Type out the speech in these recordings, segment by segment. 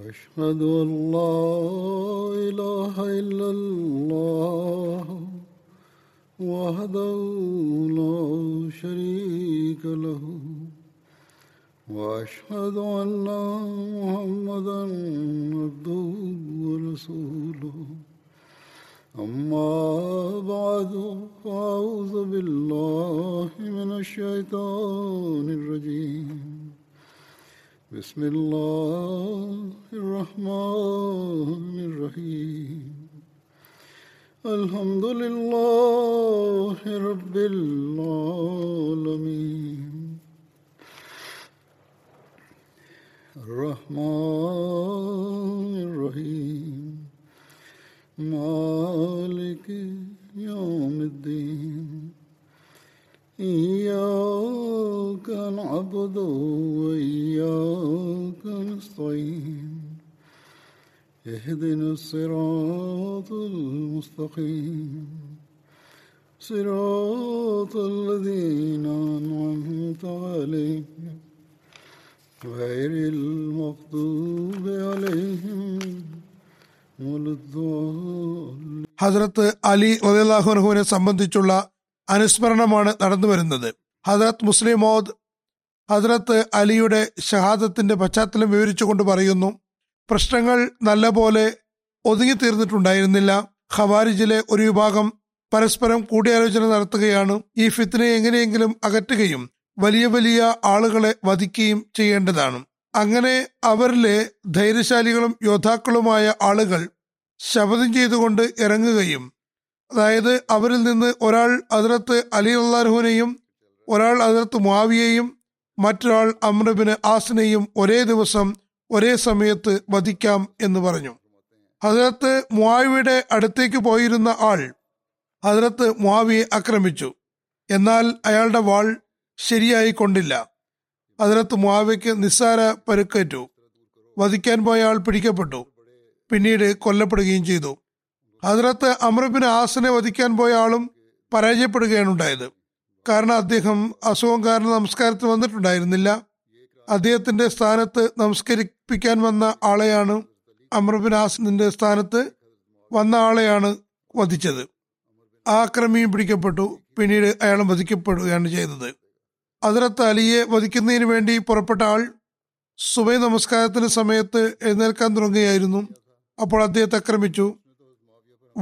أشهد أن لا إله إلا الله وحده لا شريك له وأشهد أن محمدا عبده ورسوله أما بعد فأعوذ بالله من الشيطان الرجيم بسم الله الرحمن الرحيم الحمد لله رب العالمين الرحمن الرحيم مالك يوم الدين إياك نعبد وإياك نستعين اهدنا الصراط المستقيم صراط الذين أنعمت عليهم غير المغضوب عليهم ولا الضالين. ഹസ്രത്ത് അലി റളിയല്ലാഹു അൻഹുവിനെ സംബന്ധിച്ചുള്ള അനുസ്മരണമാണ് നടന്നു വരുന്നത്. ഹസ്രത്ത് മുസ്ലിം മൗദ് ഹസ്രത്ത് അലിയുടെ ഷഹാദത്തിന്റെ പശ്ചാത്തലം വിവരിച്ചുകൊണ്ട് പറയുന്നു, പ്രശ്നങ്ങൾ നല്ലപോലെ ഒതുങ്ങിത്തീർന്നിട്ടുണ്ടായിരുന്നില്ല. ഖവാരിജിലെ ഒരു വിഭാഗം പരസ്പരം കൂടിയാലോചന നടത്തുകയാണ്. ഈ ഫിത്നെ എങ്ങനെയെങ്കിലും അകറ്റുകയും വലിയ വലിയ ആളുകളെ വധിക്കുകയും ചെയ്യേണ്ടതാണ്. അങ്ങനെ അവരിലെ ധൈര്യശാലികളും യോദ്ധാക്കളുമായ ആളുകൾ ശപഥം ചെയ്തുകൊണ്ട് ഇറങ്ങുകയും, അതായത് അവരിൽ നിന്ന് ഒരാൾ ഹസ്രത്ത് അലി റളിയല്ലാഹുവിനെയും ഒരാൾ ഹസ്രത്ത് മുആവിയയെയും മറ്റൊരാൾ അംർ ഇബ്നു ആസിനെയും ഒരേ ദിവസം ഒരേ സമയത്ത് വധിക്കാം എന്ന് പറഞ്ഞു. ഹസ്രത്ത് മുആവിയുടെ അടുത്തേക്ക് പോയിരുന്ന ആൾ ഹസ്രത്ത് മുആവിയെ ആക്രമിച്ചു. എന്നാൽ അയാളുടെ വാൾ ശരിയായി കൊണ്ടില്ല. ഹസ്രത്ത് മുആവിയയ്ക്ക് നിസ്സാര പരുക്കേറ്റു. വധിക്കാൻ പോയ ആൾ പിടിക്കപ്പെട്ടു, പിന്നീട് കൊല്ലപ്പെടുകയും ചെയ്തു. ഹസ്രത്ത് അംർ ഇബ്നു ആസിനെ വധിക്കാൻ പോയ ആളും പരാജയപ്പെടുകയാണ് ഉണ്ടായത്. കാരണം അദ്ദേഹം അസുഖം കാരണം നമസ്കാരത്തിന് വന്നിട്ടുണ്ടായിരുന്നില്ല. അദ്ദേഹത്തിന്റെ സ്ഥാനത്ത് നമസ്കരിപ്പിക്കാൻ വന്ന ആളെയാണ്, അംർ ഇബ്നു ആസിന്റെ സ്ഥാനത്ത് വന്ന ആളെയാണ് വധിച്ചത്. ആ അക്രമിയും പിടിക്കപ്പെട്ടു, പിന്നീട് അയാളും വധിക്കപ്പെടുകയാണ് ചെയ്തത്. ഹസ്രത്ത് അലിയെ വധിക്കുന്നതിന് വേണ്ടി പുറപ്പെട്ട ആൾ സുബഹി നമസ്കാരത്തിന് സമയത്ത് എഴുന്നേൽക്കാൻ തുടങ്ങുകയായിരുന്നു. അപ്പോൾ അദ്ദേഹത്തെ ആക്രമിച്ചു,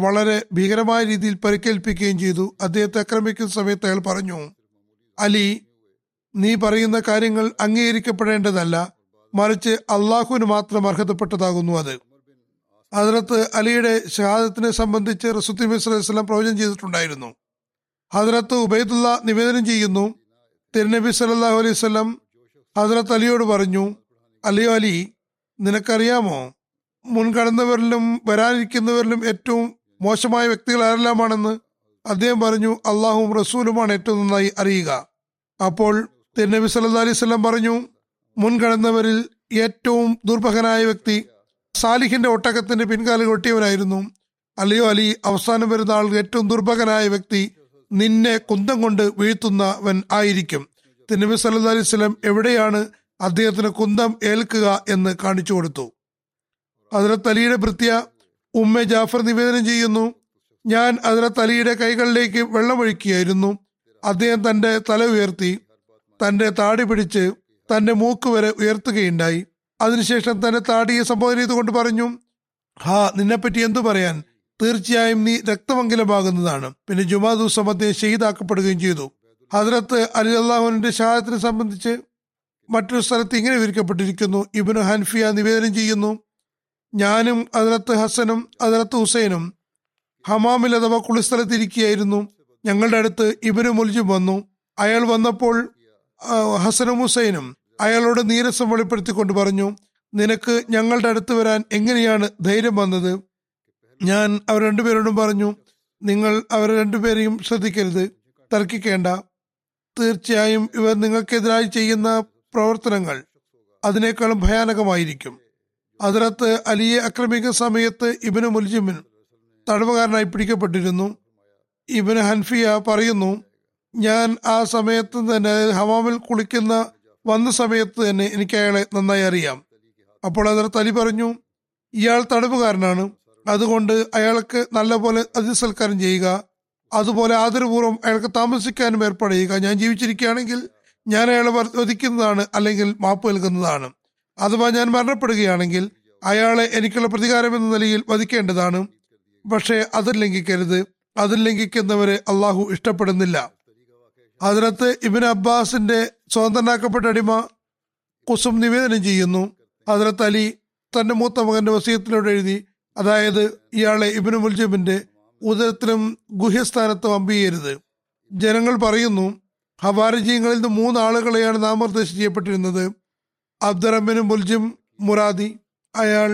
വളരെ ഭീകരമായ രീതിയിൽ പരിക്കേൽപ്പിക്കുകയും ചെയ്തു. അദ്ദേഹത്തെ ആക്രമിക്കുന്ന സമയത്ത് അയാൾ പറഞ്ഞു, അലി, നീ പറയുന്ന കാര്യങ്ങൾ അംഗീകരിക്കപ്പെടേണ്ടതല്ല, മറിച്ച് അള്ളാഹുവിന് മാത്രം അർഹതപ്പെട്ടതാകുന്നു അത്. ഹസ്രത്ത് അലിയുടെ ഷഹാദത്തിനെ സംബന്ധിച്ച് റസൂൽ സല്ലല്ലാഹു അലൈഹി വസല്ലം പ്രവചനം ചെയ്തിട്ടുണ്ടായിരുന്നു. ഹസ്രത്ത് ഉബൈദുള്ള നിവേദനം ചെയ്യുന്നു, തിരുനബി സല്ലല്ലാഹു അലൈഹി വസല്ലം ഹസ്രത്ത് അലിയോട് പറഞ്ഞു, അലിയോ അലി, നിനക്കറിയാമോ മുൻകടന്നവരിലും വരാനിരിക്കുന്നവരിലും ഏറ്റവും മോശമായ വ്യക്തികൾ ആരെല്ലാമാണെന്ന്? അദ്ദേഹം പറഞ്ഞു, അള്ളാഹുവും റസൂലുമാണ് ഏറ്റവും നന്നായി അറിയുക. അപ്പോൾ തിരുനബി സല്ലല്ലാഹു അലൈഹി വസല്ലം പറഞ്ഞു, മുൻകടന്നവരിൽ ഏറ്റവും ദുർഭകനായ വ്യക്തി സാലിഹിന്റെ ഒട്ടകത്തിന്റെ പിൻകാലിൽ ഒട്ടിയവനായിരുന്നു. അല്ലയോ അലി, അവസാനം വരുന്ന ആൾ ഏറ്റവും ദുർഭകനായ വ്യക്തി നിന്നെ കുന്തം കൊണ്ട് വീഴ്ത്തുന്നവൻ ആയിരിക്കും. തിരുനബി സല്ലല്ലാഹു അലൈഹി വസല്ലം എവിടെയാണ് അദ്ദേഹത്തിന് കുന്തം ഏൽക്കുക എന്ന് കാണിച്ചു കൊടുത്തു. ഹസ്രത്ത് അലിയുടെ ഭൃത്യ ഉമ്മ ജാഫർ നിവേദനം ചെയ്യുന്നു, ഞാൻ ഹസ്രത്ത് അലിയുടെ കൈകളിലേക്ക് വെള്ളമൊഴിക്കുകയായിരുന്നു. അദ്ദേഹം തൻ്റെ തല ഉയർത്തി, തൻ്റെ താടി പിടിച്ച് തൻ്റെ മൂക്ക് വരെ ഉയർത്തുകയുണ്ടായി. അതിനുശേഷം തൻ്റെ താടിയെ സംബോധന ചെയ്തുകൊണ്ട് പറഞ്ഞു, ഹാ, നിന്നെപ്പറ്റി എന്തു പറയാൻ, തീർച്ചയായും നീ രക്തമംഗലമാകുന്നതാണ്. പിന്നെ ജുമാ ദിവസം അദ്ദേഹം ഷഹീദാക്കപ്പെടുകയും ചെയ്തു. ഹസ്രത്ത് അലി റളിയല്ലാഹു അൻഹുവിന്റെ ഷഹാദത്തിനെ സംബന്ധിച്ച് മറ്റൊരു സ്ഥലത്ത് ഇങ്ങനെ വിവരിക്കപ്പെട്ടിരിക്കുന്നു. ഇബ്നു ഹൻഫിയ നിവേദനം ചെയ്യുന്നു, ഞാനും ഹസ്രത്ത് ഹസനും ഹസ്രത്ത് ഹുസൈനും ഹമാമിൽ അഥവാ കുളിസ്ഥലത്തിരിക്കുകയായിരുന്നു. ഞങ്ങളുടെ അടുത്ത് ഇബ്നു മുൽജിം വന്നു. അയാൾ വന്നപ്പോൾ ഹസനും ഹുസൈനും അയാളോട് നീരസം വെളിപ്പെടുത്തിക്കൊണ്ട് പറഞ്ഞു, നിനക്ക് ഞങ്ങളുടെ അടുത്ത് വരാൻ എങ്ങനെയാണ് ധൈര്യം വന്നത്? ഞാൻ അവർ രണ്ടുപേരോടും പറഞ്ഞു, നിങ്ങൾ അവർ രണ്ടുപേരെയും ശ്രദ്ധിക്കരുത്, തർക്കിക്കേണ്ട. തീർച്ചയായും ഇവർ നിങ്ങൾക്കെതിരായി ചെയ്യുന്ന പ്രവർത്തനങ്ങൾ അതിനേക്കാളും ഭയാനകമായിരിക്കും. ഹസ്രത്ത് അലിയെ ആക്രമിക്കുന്ന സമയത്ത് ഇബ്നു മുൽജിമിൻ തടവുകാരനായി പിടിക്കപ്പെട്ടിരുന്നു. ഇബ്നു ഹൻഫിയ പറയുന്നു, ഞാൻ ആ സമയത്ത് തന്നെ ഹമാമിൽ കുളിക്കുന്ന വന്ന സമയത്ത് തന്നെ എനിക്ക് അയാളെ നന്നായി അറിയാം. അപ്പോൾ ഹദറത്ത് അലി പറഞ്ഞു, ഇയാൾ തടവുകാരനാണ്, അതുകൊണ്ട് അയാൾക്ക് നല്ലപോലെ അതിഥി സൽക്കാരം ചെയ്യുക, അതുപോലെ ആദരപൂർവ്വം അയാൾക്ക് താമസിക്കാനും ഏർപ്പാട് ചെയ്യുക. ഞാൻ ജീവിച്ചിരിക്കുകയാണെങ്കിൽ ഞാൻ അയാളെ വധിക്കുന്നതാണ് അല്ലെങ്കിൽ മാപ്പ് നൽകുന്നതാണ്. അഥവാ ഞാൻ മരണപ്പെടുകയാണെങ്കിൽ അയാളെ എനിക്കുള്ള പ്രതികാരം എന്ന നിലയിൽ വധിക്കേണ്ടതാണ്. പക്ഷേ അതിൽ ലംഘിക്കരുത്, അതിൽ ലംഘിക്കുന്നവരെ അള്ളാഹു ഇഷ്ടപ്പെടുന്നില്ല. ഹദരത്ത് ഇബ്നു അബ്ബാസിന്റെ സ്വതന്ത്രനാക്കപ്പെട്ട അടിമ കുസും നിവേദനം ചെയ്യുന്നു. ഹദരത്ത് അലി തന്റെ മൂത്ത മകന്റെ വസീയത്തിലൂടെ എഴുതി, അതായത് ഇയാളെ ഇബ്നു മുൽജമിന്റെ ഉദരത്തിലും ഗുഹ്യസ്ഥാനത്തും അമ്പ് ചെയ്യരുത്. ജനങ്ങൾ പറയുന്നു, ഹവാരിജീങ്ങളിൽ നിന്ന് 3 ആളുകളെയാണ് നാമനിർദ്ദേശം ചെയ്യപ്പെട്ടിരുന്നത്. അബ്ദുറഹ്മാൻ മുൽജിം മുറാദി, അയാൾ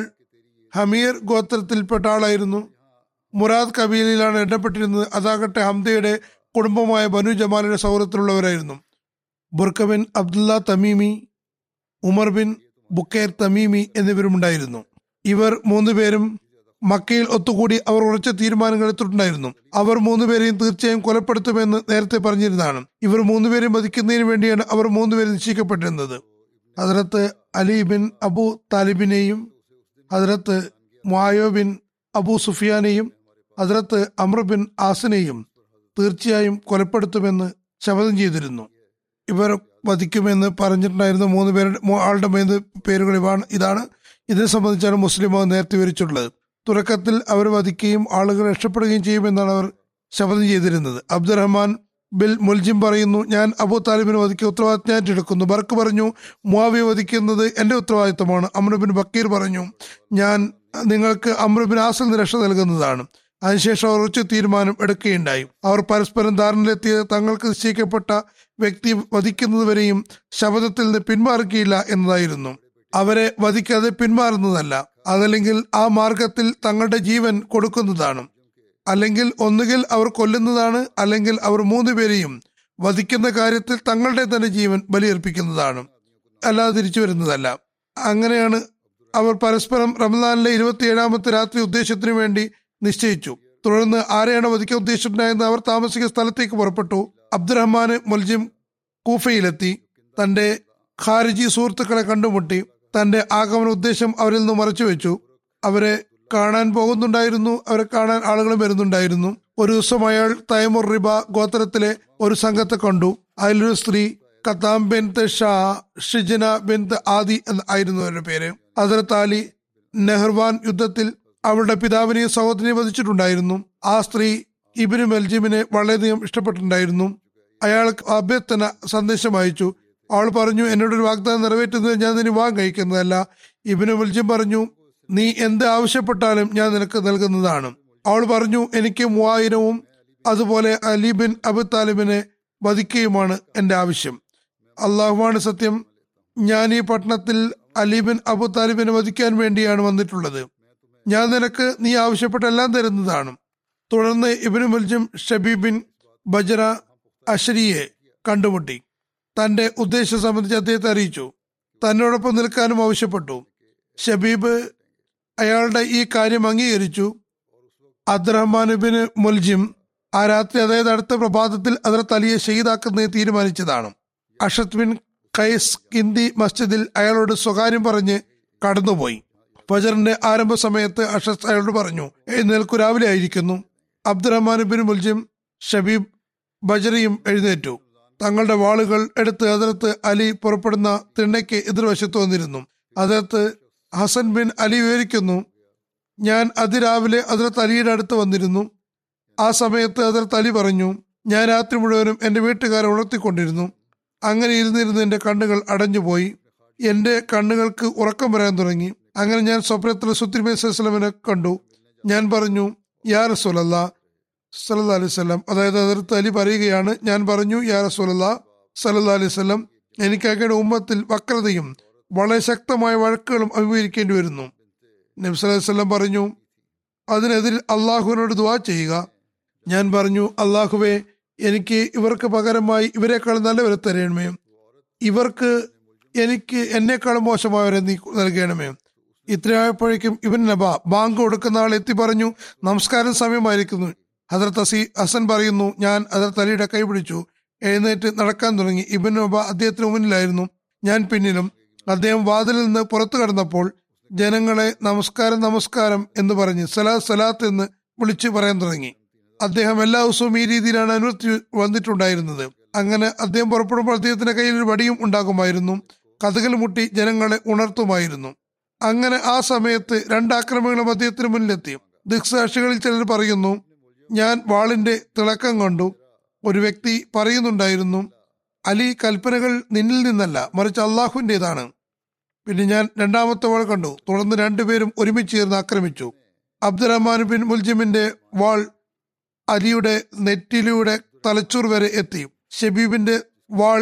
ഹമീർ ഗോത്രത്തിൽപ്പെട്ട ആളായിരുന്നു. മുറാദ് കബീലയിലാണ് എണ്ണപ്പെട്ടിരുന്നത്. അതാകട്ടെ ഹംദയുടെ കുടുംബമായ ബനു ജമാലിന്റെ സൗഹൃദത്തിലുള്ളവരായിരുന്നു. Burak bin Abdullah Tamimi, Umar bin Bukair Tamimi എന്നിവരുമുണ്ടായിരുന്നു. ഇവർ 3 പേരും മക്കയിൽ ഒത്തുകൂടി അവർ ഉറച്ച തീരുമാനങ്ങൾ എടുത്തിട്ടുണ്ടായിരുന്നു. അവർ 3 പേരെയും തീർച്ചയായും കൊലപ്പെടുത്തുമെന്ന് നേരത്തെ പറഞ്ഞിരുന്നതാണ്. ഇവർ 3 പേരെയും വധിക്കുന്നതിന് വേണ്ടിയാണ് അവർ 3 പേരും നിശ്ചയിക്കപ്പെട്ടിരുന്നത്. ഹദരത്ത് അലി ബിൻ അബു താലിബിനെയും ഹദരത്ത് മുആവിയ ബിൻ അബു സുഫിയാനെയും ഹദരത്ത് അംർ ബിൻ ആസിനെയും തീർച്ചയായും കൊലപ്പെടുത്തുമെന്ന് ശപഥം ചെയ്തിരുന്നു. ഇവർ വധിക്കുമെന്ന് പറഞ്ഞിട്ടുണ്ടായിരുന്ന 3 ആളുടെ പേരുകൾ ഇതാണ്. ഇതിനെ സംബന്ധിച്ചാണ് മുസ്ലിം നേരത്തെ വിവരിച്ചിട്ടുള്ളത്. തുടക്കത്തിൽ അവർ വധിക്കുകയും ആളുകൾ രക്ഷപ്പെടുകയും ചെയ്യുമെന്നാണ് അവർ ശപഥം ചെയ്തിരുന്നത്. അബ്ദുറഹ്മാൻ ബിൻ മുൽജിം പറയുന്നു, ഞാൻ അബൂ താലിബിന് വധിക്കുക ഉത്തരവാദിത്തം ഞാൻ എടുക്കുന്നു. ബർക്ക് പറഞ്ഞു, മുആവിയ വധിക്കുന്നത് എൻ്റെ ഉത്തരവാദിത്തമാണ്. അംർ ബിൻ ബക്കീർ പറഞ്ഞു, ഞാൻ നിങ്ങൾക്ക് അംർ ബിൻ ആസിൽ നിന്ന് രക്ഷ നൽകുന്നതാണ്. അതിനുശേഷം അവർ ഉറച്ച തീരുമാനം എടുക്കുകയുണ്ടായി. അവർ പരസ്പരം ധാരണയിലെത്തിയ തങ്ങൾക്ക് നിശ്ചയിക്കപ്പെട്ട വ്യക്തി വധിക്കുന്നതുവരെയും ശപഥത്തിൽ നിന്ന് പിന്മാറുകയില്ല എന്നതായിരുന്നു. അവരെ വധിക്കാതെ പിന്മാറുന്നതല്ല, അതല്ലെങ്കിൽ ആ മാർഗത്തിൽ തങ്ങളുടെ ജീവൻ കൊടുക്കുന്നതാണ്. അല്ലെങ്കിൽ ഒന്നുകിൽ അവർ കൊല്ലുന്നതാണ്, അല്ലെങ്കിൽ അവർ 3 പേരെയും വധിക്കുന്ന കാര്യത്തിൽ തങ്ങളുടെ തന്നെ ജീവൻ ബലിയർപ്പിക്കുന്നതാണ്, അല്ലാതെ തിരിച്ചു വരുന്നതല്ല. അങ്ങനെയാണ് അവർ പരസ്പരം റമദാനിലെ 27-ാമത്തെ രാത്രി ഉദ്ദേശത്തിനു വേണ്ടി നിശ്ചയിച്ചു. തുടർന്ന് ആരെയാണ് വധിക്കാൻ ഉദ്ദേശിച്ചിട്ടുണ്ടായെന്ന് അവർ താമസിക്കുന്ന സ്ഥലത്തേക്ക് പുറപ്പെട്ടു. അബ്ദുറഹ്മാൻ മുൽജിം കൂഫയിലെത്തി തന്റെ ഖാരിജി സുഹൃത്തുക്കളെ കണ്ടുമുട്ടി. തന്റെ ആഗമന ഉദ്ദേശം അവരിൽ നിന്ന് മറച്ചു വെച്ചു. അവരെ കാണാൻ പോകുന്നുണ്ടായിരുന്നു, അവരെ കാണാൻ ആളുകൾ വരുന്നുണ്ടായിരുന്നു. ഒരു ദിവസം അയാൾ തൈമുർ റിബ ഗോത്രത്തിലെ ഒരു സംഘത്തെ കണ്ടു. അതിലൊരു സ്ത്രീ ഖത്താം ബിൻത് ഷാ ഷിജന ബിൻത് ആദി എന്നായിരുന്നു അവരുടെ പേര്. ഹദരത്ത് അലി നെഹ്ർവാൻ യുദ്ധത്തിൽ അവളുടെ പിതാവിനെയും സഹോദരനെയും വധിച്ചിട്ടുണ്ടായിരുന്നു. ആ സ്ത്രീ ഇബ്നു മുൽജിമിനെ വളരെയധികം ഇഷ്ടപ്പെട്ടിട്ടുണ്ടായിരുന്നു. അയാൾക്ക് അഭ്യർത്ഥന സന്ദേശം അയച്ചു. അവൾ പറഞ്ഞു, എന്നോടൊരു വാഗ്ദാനം നിറവേറ്റുന്നത് ഞാൻ നിന്നെ വിവാഹം കഴിക്കുന്നതല്ല. ഇബ്നു മുൽജിം പറഞ്ഞു, നീ എന്ത് ആവശ്യപ്പെട്ടാലും ഞാൻ നിനക്ക് നൽകുന്നതാണ്. അവൾ പറഞ്ഞു, എനിക്ക് 3000-ഉം അതുപോലെ അലി ബിൻ അബു താലിബിനെ വധിക്കുകയുമാണ് എൻ്റെ ആവശ്യം. അള്ളാഹുവാണ് സത്യം, ഞാൻ ഈ പട്ടണത്തിൽ അലി ബിൻ അബു താലിബിനെ വധിക്കാൻ വേണ്ടിയാണ് വന്നിട്ടുള്ളത്. ഞാൻ നിനക്ക് നീ ആവശ്യപ്പെട്ടെല്ലാം തരുന്നതാണ്. തുടർന്ന് ഇബ്നു മുൽജിം ഷബീബിൻ ബജറ അശ്രിയെ കണ്ടുമുട്ടി. തന്റെ ഉദ്ദേശം സംബന്ധിച്ച് അദ്ദേഹത്തെ അറിയിച്ചു. തന്നോടൊപ്പം നിൽക്കാനും ആവശ്യപ്പെട്ടു. ഷബീബ് അയാളുടെ ഈ കാര്യം അംഗീകരിച്ചു. അബ്ദുറഹ്മാൻ ബിൻ മുൽജിം ആ രാത്രി, അതായത് അടുത്ത പ്രഭാതത്തിൽ ഹദരത്ത് അലിയെ ഷഹീദാക്കുന്നതിന് തീരുമാനിച്ചതാണ്. അഷദ് ബിൻ ഖൈസ് കിന്ദി മസ്ജിദിൽ അയാളോട് സ്വകാര്യം പറഞ്ഞ് കടന്നുപോയി. ഫജ്റിന്റെ ആരംഭ സമയത്ത് അഷദ് അയാളോട് പറഞ്ഞു, എഴുന്നേൽക്കു, രാവിലെ ആയിരിക്കുന്നു. അബ്ദുറഹ്മാൻ ബിൻ മുൽജിം ഷബീബ് ബജറിയും എഴുന്നേറ്റു. തങ്ങളുടെ വാളുകൾ എടുത്ത് ഹദരത്ത് അലി പുറപ്പെടുന്ന തിണ്ണയ്ക്ക് എതിർവശത്ത് വന്നിരുന്നു. ഹദരത്ത് ഹസൻ ബിൻ അലി വിവരിക്കുന്നു, ഞാൻ അതിരാവിലെ ഹദരത്ത് അലിയുടെ അടുത്ത് വന്നിരുന്നു. ആ സമയത്ത് ഹദരത്ത് അലി പറഞ്ഞു, ഞാൻ രാത്രി മുഴുവനും എൻ്റെ വീട്ടുകാരെ ഉണർത്തിക്കൊണ്ടിരുന്നു. അങ്ങനെ ഇരുന്നിരുന്ന് എൻ്റെ കണ്ണുകൾ അടഞ്ഞുപോയി. എൻ്റെ കണ്ണുകൾക്ക് ഉറക്കം വരാൻ തുടങ്ങി. അങ്ങനെ ഞാൻ സ്വപ്നത്തിൽ സുത്രിമേ സലമിനെ കണ്ടു. ഞാൻ പറഞ്ഞു, യാ റസൂലല്ലാ സല്ലല്ലാഹു അലൈഹി വസല്ലം. അതായത് ഹദരത്ത് അലി പറയുകയാണ്, ഞാൻ പറഞ്ഞു, യാ റസൂലല്ലാഹ് സല്ലല്ലാഹു അലൈഹി വസല്ലം, എനിക്ക് അങ്ങയുടെ ഉമ്മത്തിൽ വക്രതയും വളരെ ശക്തമായ വഴക്കുകളും അഭിമുഖീകരിക്കേണ്ടി വരുന്നു. നബി സല്ലല്ലാഹു അലൈഹി വസല്ലം പറഞ്ഞു, അതിനെതിൽ അള്ളാഹുവിനോട് ദുആ ചെയ്യുക. ഞാൻ പറഞ്ഞു, അള്ളാഹുവേ, എനിക്ക് ഇവർക്ക് പകരമായി ഇവരെക്കാൾ നല്ലവരെ തരണമേ, ഇവർക്ക് എനിക്ക് എന്നേക്കാളും മോശമായവരെ നീ നൽകണമേ. ഇത്രയായപ്പോഴേക്കും ഇബ്നു നബാ ബാങ്ക് കൊടുക്കുന്ന ആൾ എത്തി പറഞ്ഞു, നമസ്കാരം സമയമായിരിക്കുന്നു. ഹദരത്ത് ഹസൻ പറയുന്നു, ഞാൻ ഹദരത്ത് അലിയുടെ കൈ പിടിച്ചു എഴുന്നേറ്റ് നടക്കാൻ തുടങ്ങി. ഇബ്നു നബാ അദ്ദേഹത്തിന് മുന്നിലായിരുന്നു, ഞാൻ പിന്നിലും. അദ്ദേഹം വാതിലിൽ നിന്ന് പുറത്തു കടന്നപ്പോൾ ജനങ്ങളെ നമസ്കാരം നമസ്കാരം എന്ന് പറഞ്ഞ് സലാത്ത് സലാത്ത് എന്ന് വിളിച്ചു പറയാൻ തുടങ്ങി. അദ്ദേഹം എല്ലാ ദിവസവും ഈ രീതിയിലാണ് അനുവർത്തി വന്നിട്ടുണ്ടായിരുന്നത്. അങ്ങനെ അദ്ദേഹം പുറപ്പെടുമ്പോൾ അദ്ദേഹത്തിന്റെ കയ്യിൽ ഒരു വടിയും ഉണ്ടാകുമായിരുന്നു. കഥകൾ മുട്ടി ജനങ്ങളെ ഉണർത്തുമായിരുന്നു. അങ്ങനെ ആ സമയത്ത് രണ്ടാക്രമികളും അദ്ദേഹത്തിന് മുന്നിലെത്തി. ദൃക്സാക്ഷികളിൽ ചിലർ പറയുന്നു, ഞാൻ വാളിന്റെ തിളക്കം കണ്ടു. ഒരു വ്യക്തി പറയുന്നുണ്ടായിരുന്നു, അലി, കൽപ്പനകൾ നിന്നിൽ നിന്നല്ല മറിച്ച് അള്ളാഹുവിൻ്റെതാണ്. പിന്നെ ഞാൻ രണ്ടാമത്തെ വാൾ കണ്ടു. തുടർന്ന് രണ്ടുപേരും ഒരുമിച്ച് ചേർന്ന് ആക്രമിച്ചു. അബ്ദുറഹ്മാൻ ബിൻ മുൽജിമിന്റെ വാൾ അലിയുടെ നെറ്റിലൂടെ തലച്ചൂർ വരെ എത്തി. ഷബീബിന്റെ വാൾ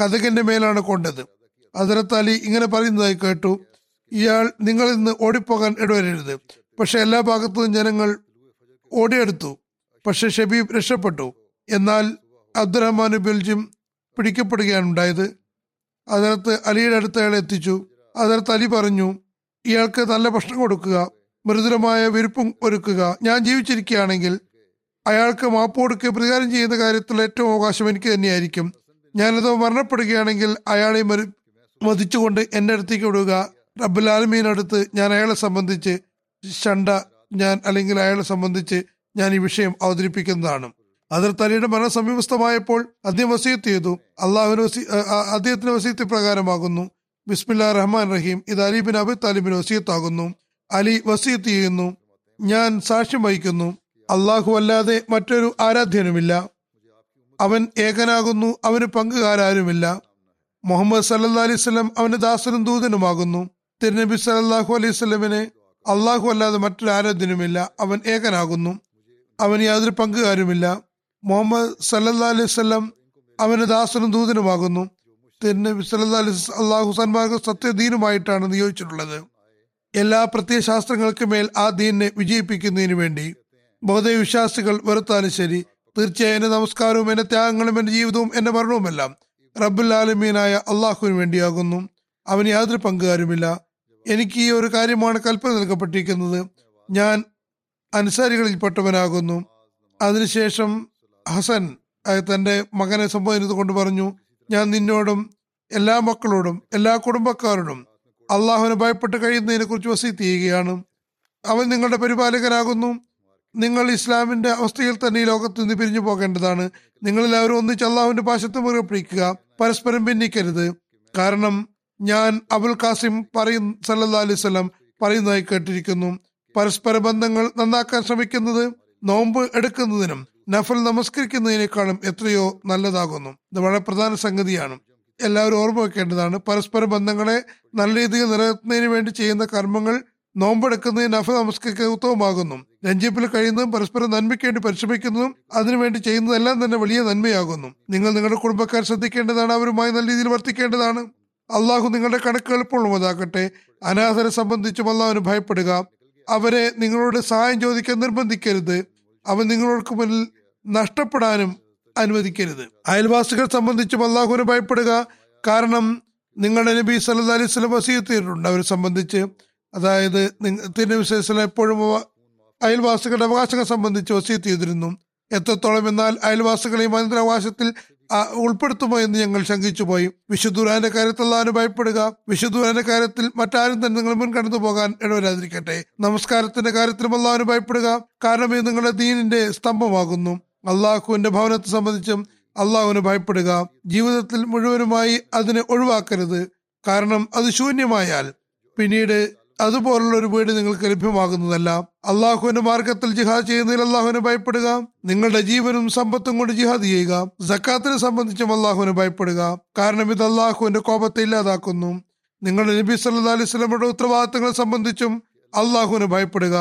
കഥകന്റെ മേലാണ് കൊണ്ടത്. ഹദരത്ത് അലി ഇങ്ങനെ പറയുന്നതായി കേട്ടു, ഇയാൾ നിങ്ങളിൽ നിന്ന് ഓടിപ്പോകാൻ ഇടവരരുത്. പക്ഷെ എല്ലാ ഭാഗത്തു നിന്നും ജനങ്ങൾ ഓടിയെടുത്തു. പക്ഷെ ഷബീബ് രക്ഷപ്പെട്ടു. എന്നാൽ അബ്ദുറഹ്മാൻ ബിൽജിം പിടിക്കപ്പെടുകയാണ് ഉണ്ടായത്. അതിനകത്ത് അലിയുടെ അടുത്ത് അയാൾ എത്തിച്ചു. അതിനകത്ത് അലി പറഞ്ഞു, ഇയാൾക്ക് നല്ല ഭക്ഷണം കൊടുക്കുക, മൃദുലമായ വിരുപ്പും ഒരുക്കുക. ഞാൻ ജീവിച്ചിരിക്കുകയാണെങ്കിൽ അയാൾക്ക് മാപ്പ് കൊടുക്കുക പ്രതികാരം ചെയ്യുന്ന കാര്യത്തിൽ ഏറ്റവും അവകാശം എനിക്ക് തന്നെയായിരിക്കും. ഞാനത് മരണപ്പെടുകയാണെങ്കിൽ അയാളെ മതിച്ചുകൊണ്ട് എൻ്റെ അടുത്തേക്ക് വിടുക. റബ്ബുൽ ആലമീനടുത്ത് ഞാൻ അയാളെ സംബന്ധിച്ച് അയാളെ സംബന്ധിച്ച് ഞാൻ ഈ വിഷയം അവതരിപ്പിക്കുന്നതാണ്. അതിർത്ത് അലിയുടെ മരണം സമീപസ്ഥമായപ്പോൾ അദ്ദേഹം വസീയത്ത് ചെയ്തു. അള്ളാഹുവിന് അദ്ദേഹത്തിന്റെ വസീയത്ത് പ്രകാരമാകുന്നു, ബിസ്മില്ലാ റഹ്മാൻ റഹീം. ഇത് അലി ബിൻ അബി താലിബിന് വസീയത്താകുന്നു. അലി വസീയത്ത് ചെയ്യുന്നു, ഞാൻ സാക്ഷ്യം വഹിക്കുന്നു, അള്ളാഹു അല്ലാതെ മറ്റൊരു ആരാധ്യനുമില്ല, അവൻ ഏകനാകുന്നു, അവന് പങ്കുകാരാരുമില്ല. മുഹമ്മദ് സല്ലല്ലാഹു അലൈഹി വസല്ലം അവന് ദാസനും ദൂതനുമാകുന്നു. തിരുനബി സല്ലല്ലാഹു അലൈഹി വസല്ലമിനെ അള്ളാഹു അല്ലാതെ മറ്റൊരു ആരാധ്യനുമില്ല, അവൻ ഏകനാകുന്നു, അവന് യാതൊരു പങ്കുകാരുമില്ല. മുഹമ്മദ് സല്ലല്ലാഹു അലൈഹി വസല്ലം അവന് ദാസനും ദൂതനുമാകുന്നു. തിരുനബി സല്ലല്ലാഹു അലൈഹി വസല്ലം അള്ളാഹു സന്മാർക്ക് സത്യദീനുമായിട്ടാണ് നിയോഗിച്ചിട്ടുള്ളത്, എല്ലാ പ്രത്യയ ശാസ്ത്രങ്ങൾക്ക് മേൽ ആ ദീനിനെ വിജയിപ്പിക്കുന്നതിന് വേണ്ടി. ബഹുദൈവ വിശ്വാസികൾ വെറുത്താലും ശരി, തീർച്ചയായും എൻ്റെ നമസ്കാരവും എൻ്റെ ത്യാഗങ്ങളും എൻ്റെ ജീവിതവും എൻ്റെ മരണവുമെല്ലാം റബ്ബുൽ ആലമീനായ അള്ളാഹുവിന് വേണ്ടിയാകുന്നു, അവന് യാതൊരു പങ്കുകാരുമില്ല. എനിക്ക് ഈ ഒരു കാര്യമാണ് കൽപ്പന നൽകപ്പെട്ടിരിക്കുന്നത്. ഞാൻ അൻസാരികളിൽപ്പെട്ടവനാകുന്നു. അതിനുശേഷം ഹസൻ തൻ്റെ മകനെ സംബോധിച്ചത് കൊണ്ട് പറഞ്ഞു, ഞാൻ നിന്നോടും എല്ലാ മക്കളോടും എല്ലാ കുടുംബക്കാരോടും അള്ളാഹുവിനെ ഭയപ്പെട്ട് കഴിയുന്നതിനെ കുറിച്ച് വസീത്ത് ചെയ്യുകയാണ്. അവൻ നിങ്ങളുടെ പരിപാലകനാകുന്നു. നിങ്ങൾ ഇസ്ലാമിന്റെ അവസ്ഥയിൽ തന്നെ ഈ ലോകത്ത് നിന്ന് പിരിഞ്ഞു പോകേണ്ടതാണ്. നിങ്ങളെല്ലാവരും ഒന്നിച്ച് അള്ളാഹുവിന്റെ പാശത്ത് മുറുകെ പിടിക്കുക, പരസ്പരം ഭിന്നിക്കരുത്. കാരണം ഞാൻ അബുൽ ഖാസിം സല്ലല്ലാഹു അലൈഹി വസല്ലം പറയുന്നതായി കേട്ടിരിക്കുന്നു, പരസ്പര ബന്ധങ്ങൾ നന്നാക്കാൻ ശ്രമിക്കുന്നത് നോമ്പ് എടുക്കുന്നതിനും നഫൽ നമസ്കരിക്കുന്നതിനേക്കാളും എത്രയോ നല്ലതാകുന്നു. ഇത് വളരെ പ്രധാന സംഗതിയാണ്, എല്ലാവരും ഓർമ്മ വെക്കേണ്ടതാണ്. പരസ്പര ബന്ധങ്ങളെ നല്ല രീതിയിൽ നിലനിർത്തുന്നതിന് വേണ്ടി ചെയ്യുന്ന കർമ്മങ്ങൾ നോമ്പെടുക്കുന്നതിന് നഫൽ നമസ്കരിക്കുന്ന ഉത്തമമാകുന്നു. രഞ്ജിപ്പിൽ കഴിയുന്നതും പരസ്പരം നന്മയ്ക്ക് വേണ്ടി പരിശ്രമിക്കുന്നതും അതിനുവേണ്ടി ചെയ്യുന്നതെല്ലാം തന്നെ വലിയ നന്മയാകുന്നു. നിങ്ങൾ നിങ്ങളുടെ കുടുംബക്കാർ ശ്രദ്ധിക്കേണ്ടതാണ്, അവരുമായി നല്ല രീതിയിൽ വർത്തിക്കേണ്ടതാണ്. അള്ളാഹു നിങ്ങളുടെ കണക്ക് എളുപ്പമുള്ളതാകട്ടെ. അനാഥരെ സംബന്ധിച്ചും അള്ളാഹുവിനെ ഭയപ്പെടുക. അവരെ നിങ്ങളോട് സഹായം ചോദിക്കാൻ നിർബന്ധിക്കരുത്. അവൻ നിങ്ങളോട് മുന്നിൽ നഷ്ടപ്പെടാനും അനുവദിക്കരുത്. അയൽവാസികളെ സംബന്ധിച്ചും അള്ളാഹുവിനെ ഭയപ്പെടുക. കാരണം നിങ്ങളുടെ നബി സല്ലല്ലാഹു അലൈഹി വസല്ലം വസീയത്ത് ചെയ്തിട്ടുണ്ട് അവരെ സംബന്ധിച്ച്. അതായത് തിരുനബി സല്ലല്ലാഹു അലൈഹി വസല്ലം എപ്പോഴും അയൽവാസികളുടെ അവകാശങ്ങളെ സംബന്ധിച്ച് വസീയത്ത് ചെയ്തിരുന്നു. എത്രത്തോളം എന്നാൽ അയൽവാസികളെയും മനുഷ്യരാവകാശത്തിൽ ഉൾപ്പെടുത്തുമോ എന്ന് ഞങ്ങൾ ശങ്കിച്ചുപോയി. വിശുദ്ധുരാന്റെ കാര്യത്തിൽ അള്ളാഹുവിനെ ഭയപ്പെടുക. വിശുദ്ധുരാന്റെ കാര്യത്തിൽ മറ്റാരും തന്നെ നിങ്ങൾ മുൻകടന്നു പോകാൻ ഇടവരാതിരിക്കട്ടെ. നമസ്കാരത്തിന്റെ കാര്യത്തിലും അള്ളാഹുവിനെ ഭയപ്പെടുക. കാരണം ഇത് നിങ്ങളുടെ ദീനിന്റെ സ്തംഭമാകുന്നു. അള്ളാഹുവിന്റെ ഭവനത്തെ സംബന്ധിച്ചും അള്ളാഹുവിനെ ഭയപ്പെടുക. ജീവിതത്തിൽ മുഴുവനുമായി അതിനെ ഒഴിവാക്കരുത്. കാരണം അത് ശൂന്യമായാൽ പിന്നീട് അതുപോലുള്ള ഒരു വീട് നിങ്ങൾക്ക് ലഭ്യമാകുന്നതല്ല. അള്ളാഹുവിന്റെ മാർഗത്തിൽ ജിഹാദ് ചെയ്യുന്നതിൽ അള്ളാഹുവിനെ ഭയപ്പെടുക. നിങ്ങളുടെ ജീവനും സമ്പത്തും കൊണ്ട് ജിഹാദ് ചെയ്യുക. സക്കാത്തിനെ സംബന്ധിച്ചും അള്ളാഹുവിനെ ഭയപ്പെടുക. കാരണം ഇത് അള്ളാഹുവിന്റെ കോപത്തെ ഇല്ലാതാക്കുന്നു. നിങ്ങളുടെ നബി സല്ലല്ലാഹു അലൈഹി വസല്ലമയുടെ ഉത്തരവാദിത്തങ്ങളെ സംബന്ധിച്ചും അള്ളാഹുവിനെ ഭയപ്പെടുക.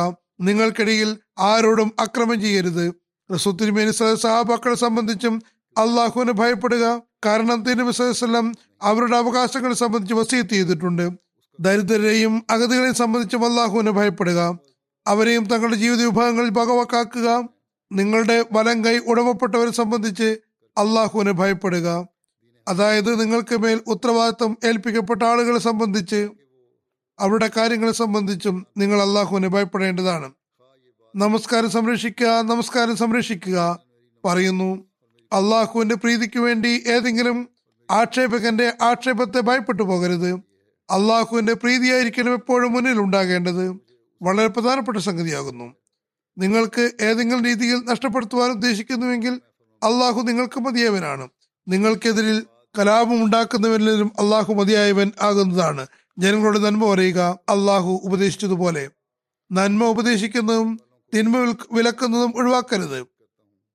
നിങ്ങൾക്കിടയിൽ ആരോടും അക്രമം ചെയ്യരുത്. റസൂൽ തിരുമേനി സഹാബാക്കളെ സംബന്ധിച്ചും അള്ളാഹുവിനെ ഭയപ്പെടുക. കാരണം തിരുനബി സല്ലല്ലാഹു അലൈഹി വസല്ലം അവരുടെ അവകാശങ്ങളെ സംബന്ധിച്ച് വസീയത്ത് ചെയ്തിട്ടുണ്ട്. ദരിദ്രരെയും അഗതികളെയും സംബന്ധിച്ചും അള്ളാഹുവിനെ ഭയപ്പെടുക. അവരെയും തങ്ങളുടെ ജീവിത വിഭാഗങ്ങളിൽ ഭാഗവാക്കാക്കുക. നിങ്ങളുടെ വലം കൈ ഉടമപ്പെട്ടവരെ സംബന്ധിച്ച് അള്ളാഹുവിനെ ഭയപ്പെടുക. അതായത് നിങ്ങൾക്ക് മേൽ ഉത്തരവാദിത്തം ഏൽപ്പിക്കപ്പെട്ട ആളുകളെ സംബന്ധിച്ച്, അവരുടെ കാര്യങ്ങളെ സംബന്ധിച്ചും നിങ്ങൾ അള്ളാഹുവിനെ ഭയപ്പെടേണ്ടതാണ്. നമസ്കാരം സംരക്ഷിക്കുക, നമസ്കാരം സംരക്ഷിക്കുക പറയുന്നു. അള്ളാഹുവിന്റെ പ്രീതിക്ക് വേണ്ടി ഏതെങ്കിലും ആക്ഷേപകന്റെ ആക്ഷേപത്തെ ഭയപ്പെട്ടു പോകരുത്. അള്ളാഹുവിൻ്റെ പ്രീതിയായിരിക്കണം എപ്പോഴും മുന്നിൽ ഉണ്ടാകേണ്ടത് വളരെ പ്രധാനപ്പെട്ട സംഗതിയാകുന്നു. നിങ്ങൾക്ക് ഏതെങ്കിലും രീതിയിൽ നഷ്ടപ്പെടുത്തുവാൻ ഉദ്ദേശിക്കുന്നുവെങ്കിൽ അള്ളാഹു നിങ്ങൾക്ക് മതിയായവനാണ്. നിങ്ങൾക്കെതിരിൽ കലാപം ഉണ്ടാക്കുന്നവരിലും അള്ളാഹു മതിയായവൻ ആകുന്നതാണ്. ജനങ്ങളുടെ നന്മ പറയുക അള്ളാഹു ഉപദേശിച്ചതുപോലെ. നന്മ ഉപദേശിക്കുന്നതും തിന്മ വിലക്കുന്നതും ഒഴിവാക്കരുത്.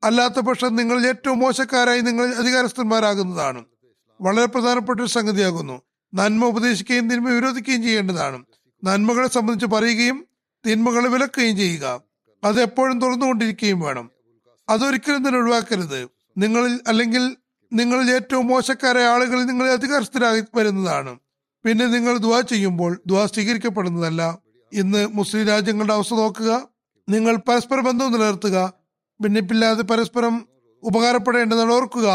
അല്ലാത്ത പക്ഷം നിങ്ങൾ ഏറ്റവും മോശക്കാരായി നിങ്ങൾ അധികാരസ്ഥന്മാരാകുന്നതാണ്. വളരെ പ്രധാനപ്പെട്ട ഒരു സംഗതിയാകുന്നു. നന്മ ഉപദേശിക്കുകയും തിന്മ വിരോധിക്കുകയും ചെയ്യേണ്ടതാണ്. നന്മകളെ സംബന്ധിച്ച് പറയുകയും തിന്മകളെ വിലക്കുകയും ചെയ്യുക. അതെപ്പോഴും തുറന്നുകൊണ്ടിരിക്കുകയും വേണം. അതൊരിക്കലും തന്നെ ഒഴിവാക്കരുത്. നിങ്ങളിൽ അല്ലെങ്കിൽ നിങ്ങളിൽ ഏറ്റവും മോശക്കാരായ ആളുകളിൽ നിങ്ങളെ അധികാരസ്ഥരായി വരുന്നതാണ്. പിന്നെ നിങ്ങൾ ദുആ ചെയ്യുമ്പോൾ ദുആ സ്വീകരിക്കപ്പെടുന്നതല്ല. ഇന്ന് മുസ്ലിം രാജ്യങ്ങളുടെ അവസ്ഥ നോക്കുക. നിങ്ങൾ പരസ്പര ബന്ധം നിലനിർത്തുക, ഭിന്നിപ്പില്ലാതെ പരസ്പരം ഉപകാരപ്പെടേണ്ടതാണ്. ഓർക്കുക,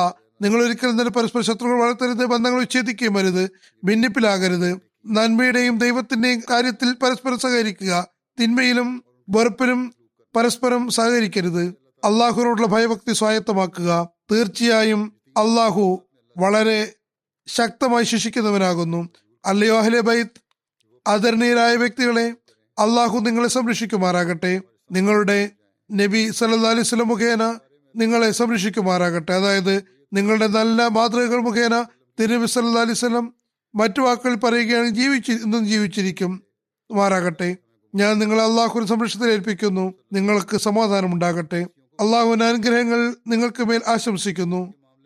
നിങ്ങൾ ഒരിക്കലും തന്നെ പരസ്പര ശത്രുക്കൾ വളർത്തരുത്, ബന്ധങ്ങൾ വിച്ഛേദിക്കുകയും അരുത്, ഭിന്നിപ്പിലാകരുത്. നന്മയുടെയും ദൈവത്തിന്റെയും കാര്യത്തിൽ പരസ്പരം സഹകരിക്കുക. തിന്മയിലും വെറുപ്പിലും പരസ്പരം സഹകരിക്കരുത്. അള്ളാഹുവിനോടുള്ള ഭയഭക്തി സ്വായത്തമാക്കുക. തീർച്ചയായും അള്ളാഹു വളരെ ശക്തമായി ശിക്ഷിക്കുന്നവനാകുന്നു. അല്ലയോ അഹ്ലെ ബൈത്ത്, ആദരണീയരായ വ്യക്തികളെ, അള്ളാഹു നിങ്ങളെ സംരക്ഷിക്കുമാറാകട്ടെ. നിങ്ങളുടെ നബി സല്ലല്ലാഹു അലൈഹി വസല്ലം മുഖേന നിങ്ങളെ സംരക്ഷിക്കുമാറാകട്ടെ. അതായത് നിങ്ങളുടെ നല്ല മാതൃകകൾ മുഖേന തിരുനബി സല്ലല്ലാഹു അലൈഹി വസല്ലം മറ്റു വാക്കുകൾ പറയുകയാണെങ്കിൽ ജീവിച്ചിരിക്കും മാറാകട്ടെ. ഞാൻ നിങ്ങളെ അള്ളാഹുവിന് സംരക്ഷണത്തിൽ ഏൽപ്പിക്കുന്നു. നിങ്ങൾക്ക് സമാധാനം ഉണ്ടാകട്ടെ. അള്ളാഹുവിന്റെ അനുഗ്രഹങ്ങൾ നിങ്ങൾക്ക് മേൽ ആശംസിക്കുന്നു.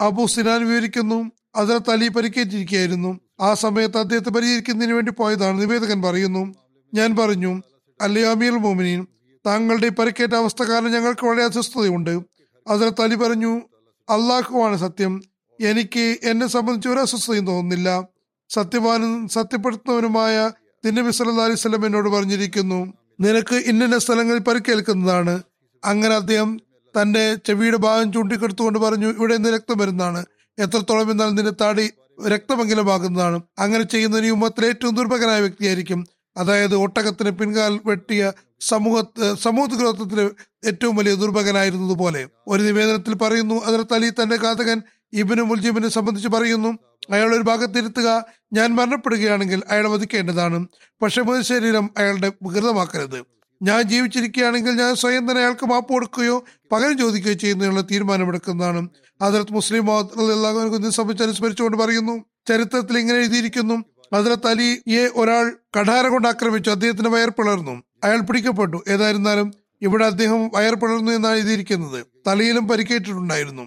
അബൂ സിനാൻ വിവരിക്കുന്നു, ഹദ്റത്ത് അലി പരിക്കേറ്റിരിക്കുകയായിരുന്നു. ആ സമയത്ത് അദ്ദേഹത്തെ പരിചരിക്കുന്നതിന് വേണ്ടി പോയതാണ്. നിവേദകൻ പറയുന്നു, ഞാൻ പറഞ്ഞു, അല്ലയോ അമീർ മോമിനീൻ, താങ്കളുടെ പരിക്കേറ്റ അവസ്ഥ കാരണം ഞങ്ങൾക്ക് വളരെ അസ്വസ്ഥതയുണ്ട്. ഹദ്റത്ത് അലി പറഞ്ഞു, അള്ളാഹുവാണ് സത്യം, എനിക്ക് എന്നെ സംബന്ധിച്ച് ഒരു അസ്വസ്ഥതയും തോന്നുന്നില്ല. സത്യവാനും സത്യപ്പെടുത്തുന്നവനുമായ തിരുനബി സല്ലല്ലാഹു അലൈഹി വസല്ലം എന്നോട് പറഞ്ഞിരിക്കുന്നു, നിനക്ക് ഇന്ന സ്ഥലങ്ങളിൽ പരിക്കേൽക്കുന്നതാണ്. അങ്ങനെ അദ്ദേഹം തന്റെ ചെവിയുടെ ഭാഗം ചൂണ്ടിക്കെടുത്തുകൊണ്ട് പറഞ്ഞു, ഇവിടെ നിന്ന് രക്തം വരുന്നതാണ്. എത്രത്തോളം എന്നാൽ നിന്റെ താടി രക്തമംഗലമാകുന്നതാണ്. അങ്ങനെ ചെയ്യുന്ന ഈ ഉമ്മത്തിലെ ഏറ്റവും ദുർഭകനായ വ്യക്തിയായിരിക്കും. അതായത് ഒട്ടകത്തിന് പിൻകാൽ വെട്ടിയ സമൂഹത്തിലെ ഏറ്റവും വലിയ ദുർഭകനായിരുന്നതുപോലെ. ഒരു നിവേദനത്തിൽ പറയുന്നു, ഹദ്റത്ത് അലി തന്റെ ഘാതകൻ ഇബ്നു മുൽജിമിനെ സംബന്ധിച്ച് പറയുന്നു, അയാൾ ഒരു ഭാഗത്തിരുത്തുക, ഞാൻ മരണപ്പെടുകയാണെങ്കിൽ അയാൾ വധിക്കേണ്ടതാണ്, പക്ഷെ മൃതശരീരം അയാളുടെ വികൃതമാക്കരുത്. ഞാൻ ജീവിച്ചിരിക്കുകയാണെങ്കിൽ ഞാൻ സ്വയം തന്നെ അയാൾക്ക് മാപ്പ് കൊടുക്കുകയോ പകരം ചോദിക്കുകയോ ചെയ്യുന്നതിനുള്ള തീരുമാനമെടുക്കുന്നതാണ്. ഹദ്റത്ത് മുസ്ലിം സംബന്ധിച്ച് അനുസ്മരിച്ചുകൊണ്ട് പറയുന്നു, ചരിത്രത്തിൽ ഇങ്ങനെ എഴുതിയിരിക്കുന്നു, ഹദ്റത്ത് അലിയെ ഒരാൾ കഠാര കൊണ്ട് ആക്രമിച്ചു, അദ്ദേഹത്തിന്റെ വയർ പിളർന്നു, അയാൾ പിടിക്കപ്പെട്ടു. ഏതായിരുന്നാലും ഇവിടെ അദ്ദേഹം വയർ പിളർന്നു എന്നാണ് എഴുതിയിരിക്കുന്നത്. തലയിലും പരിക്കേറ്റിട്ടുണ്ടായിരുന്നു.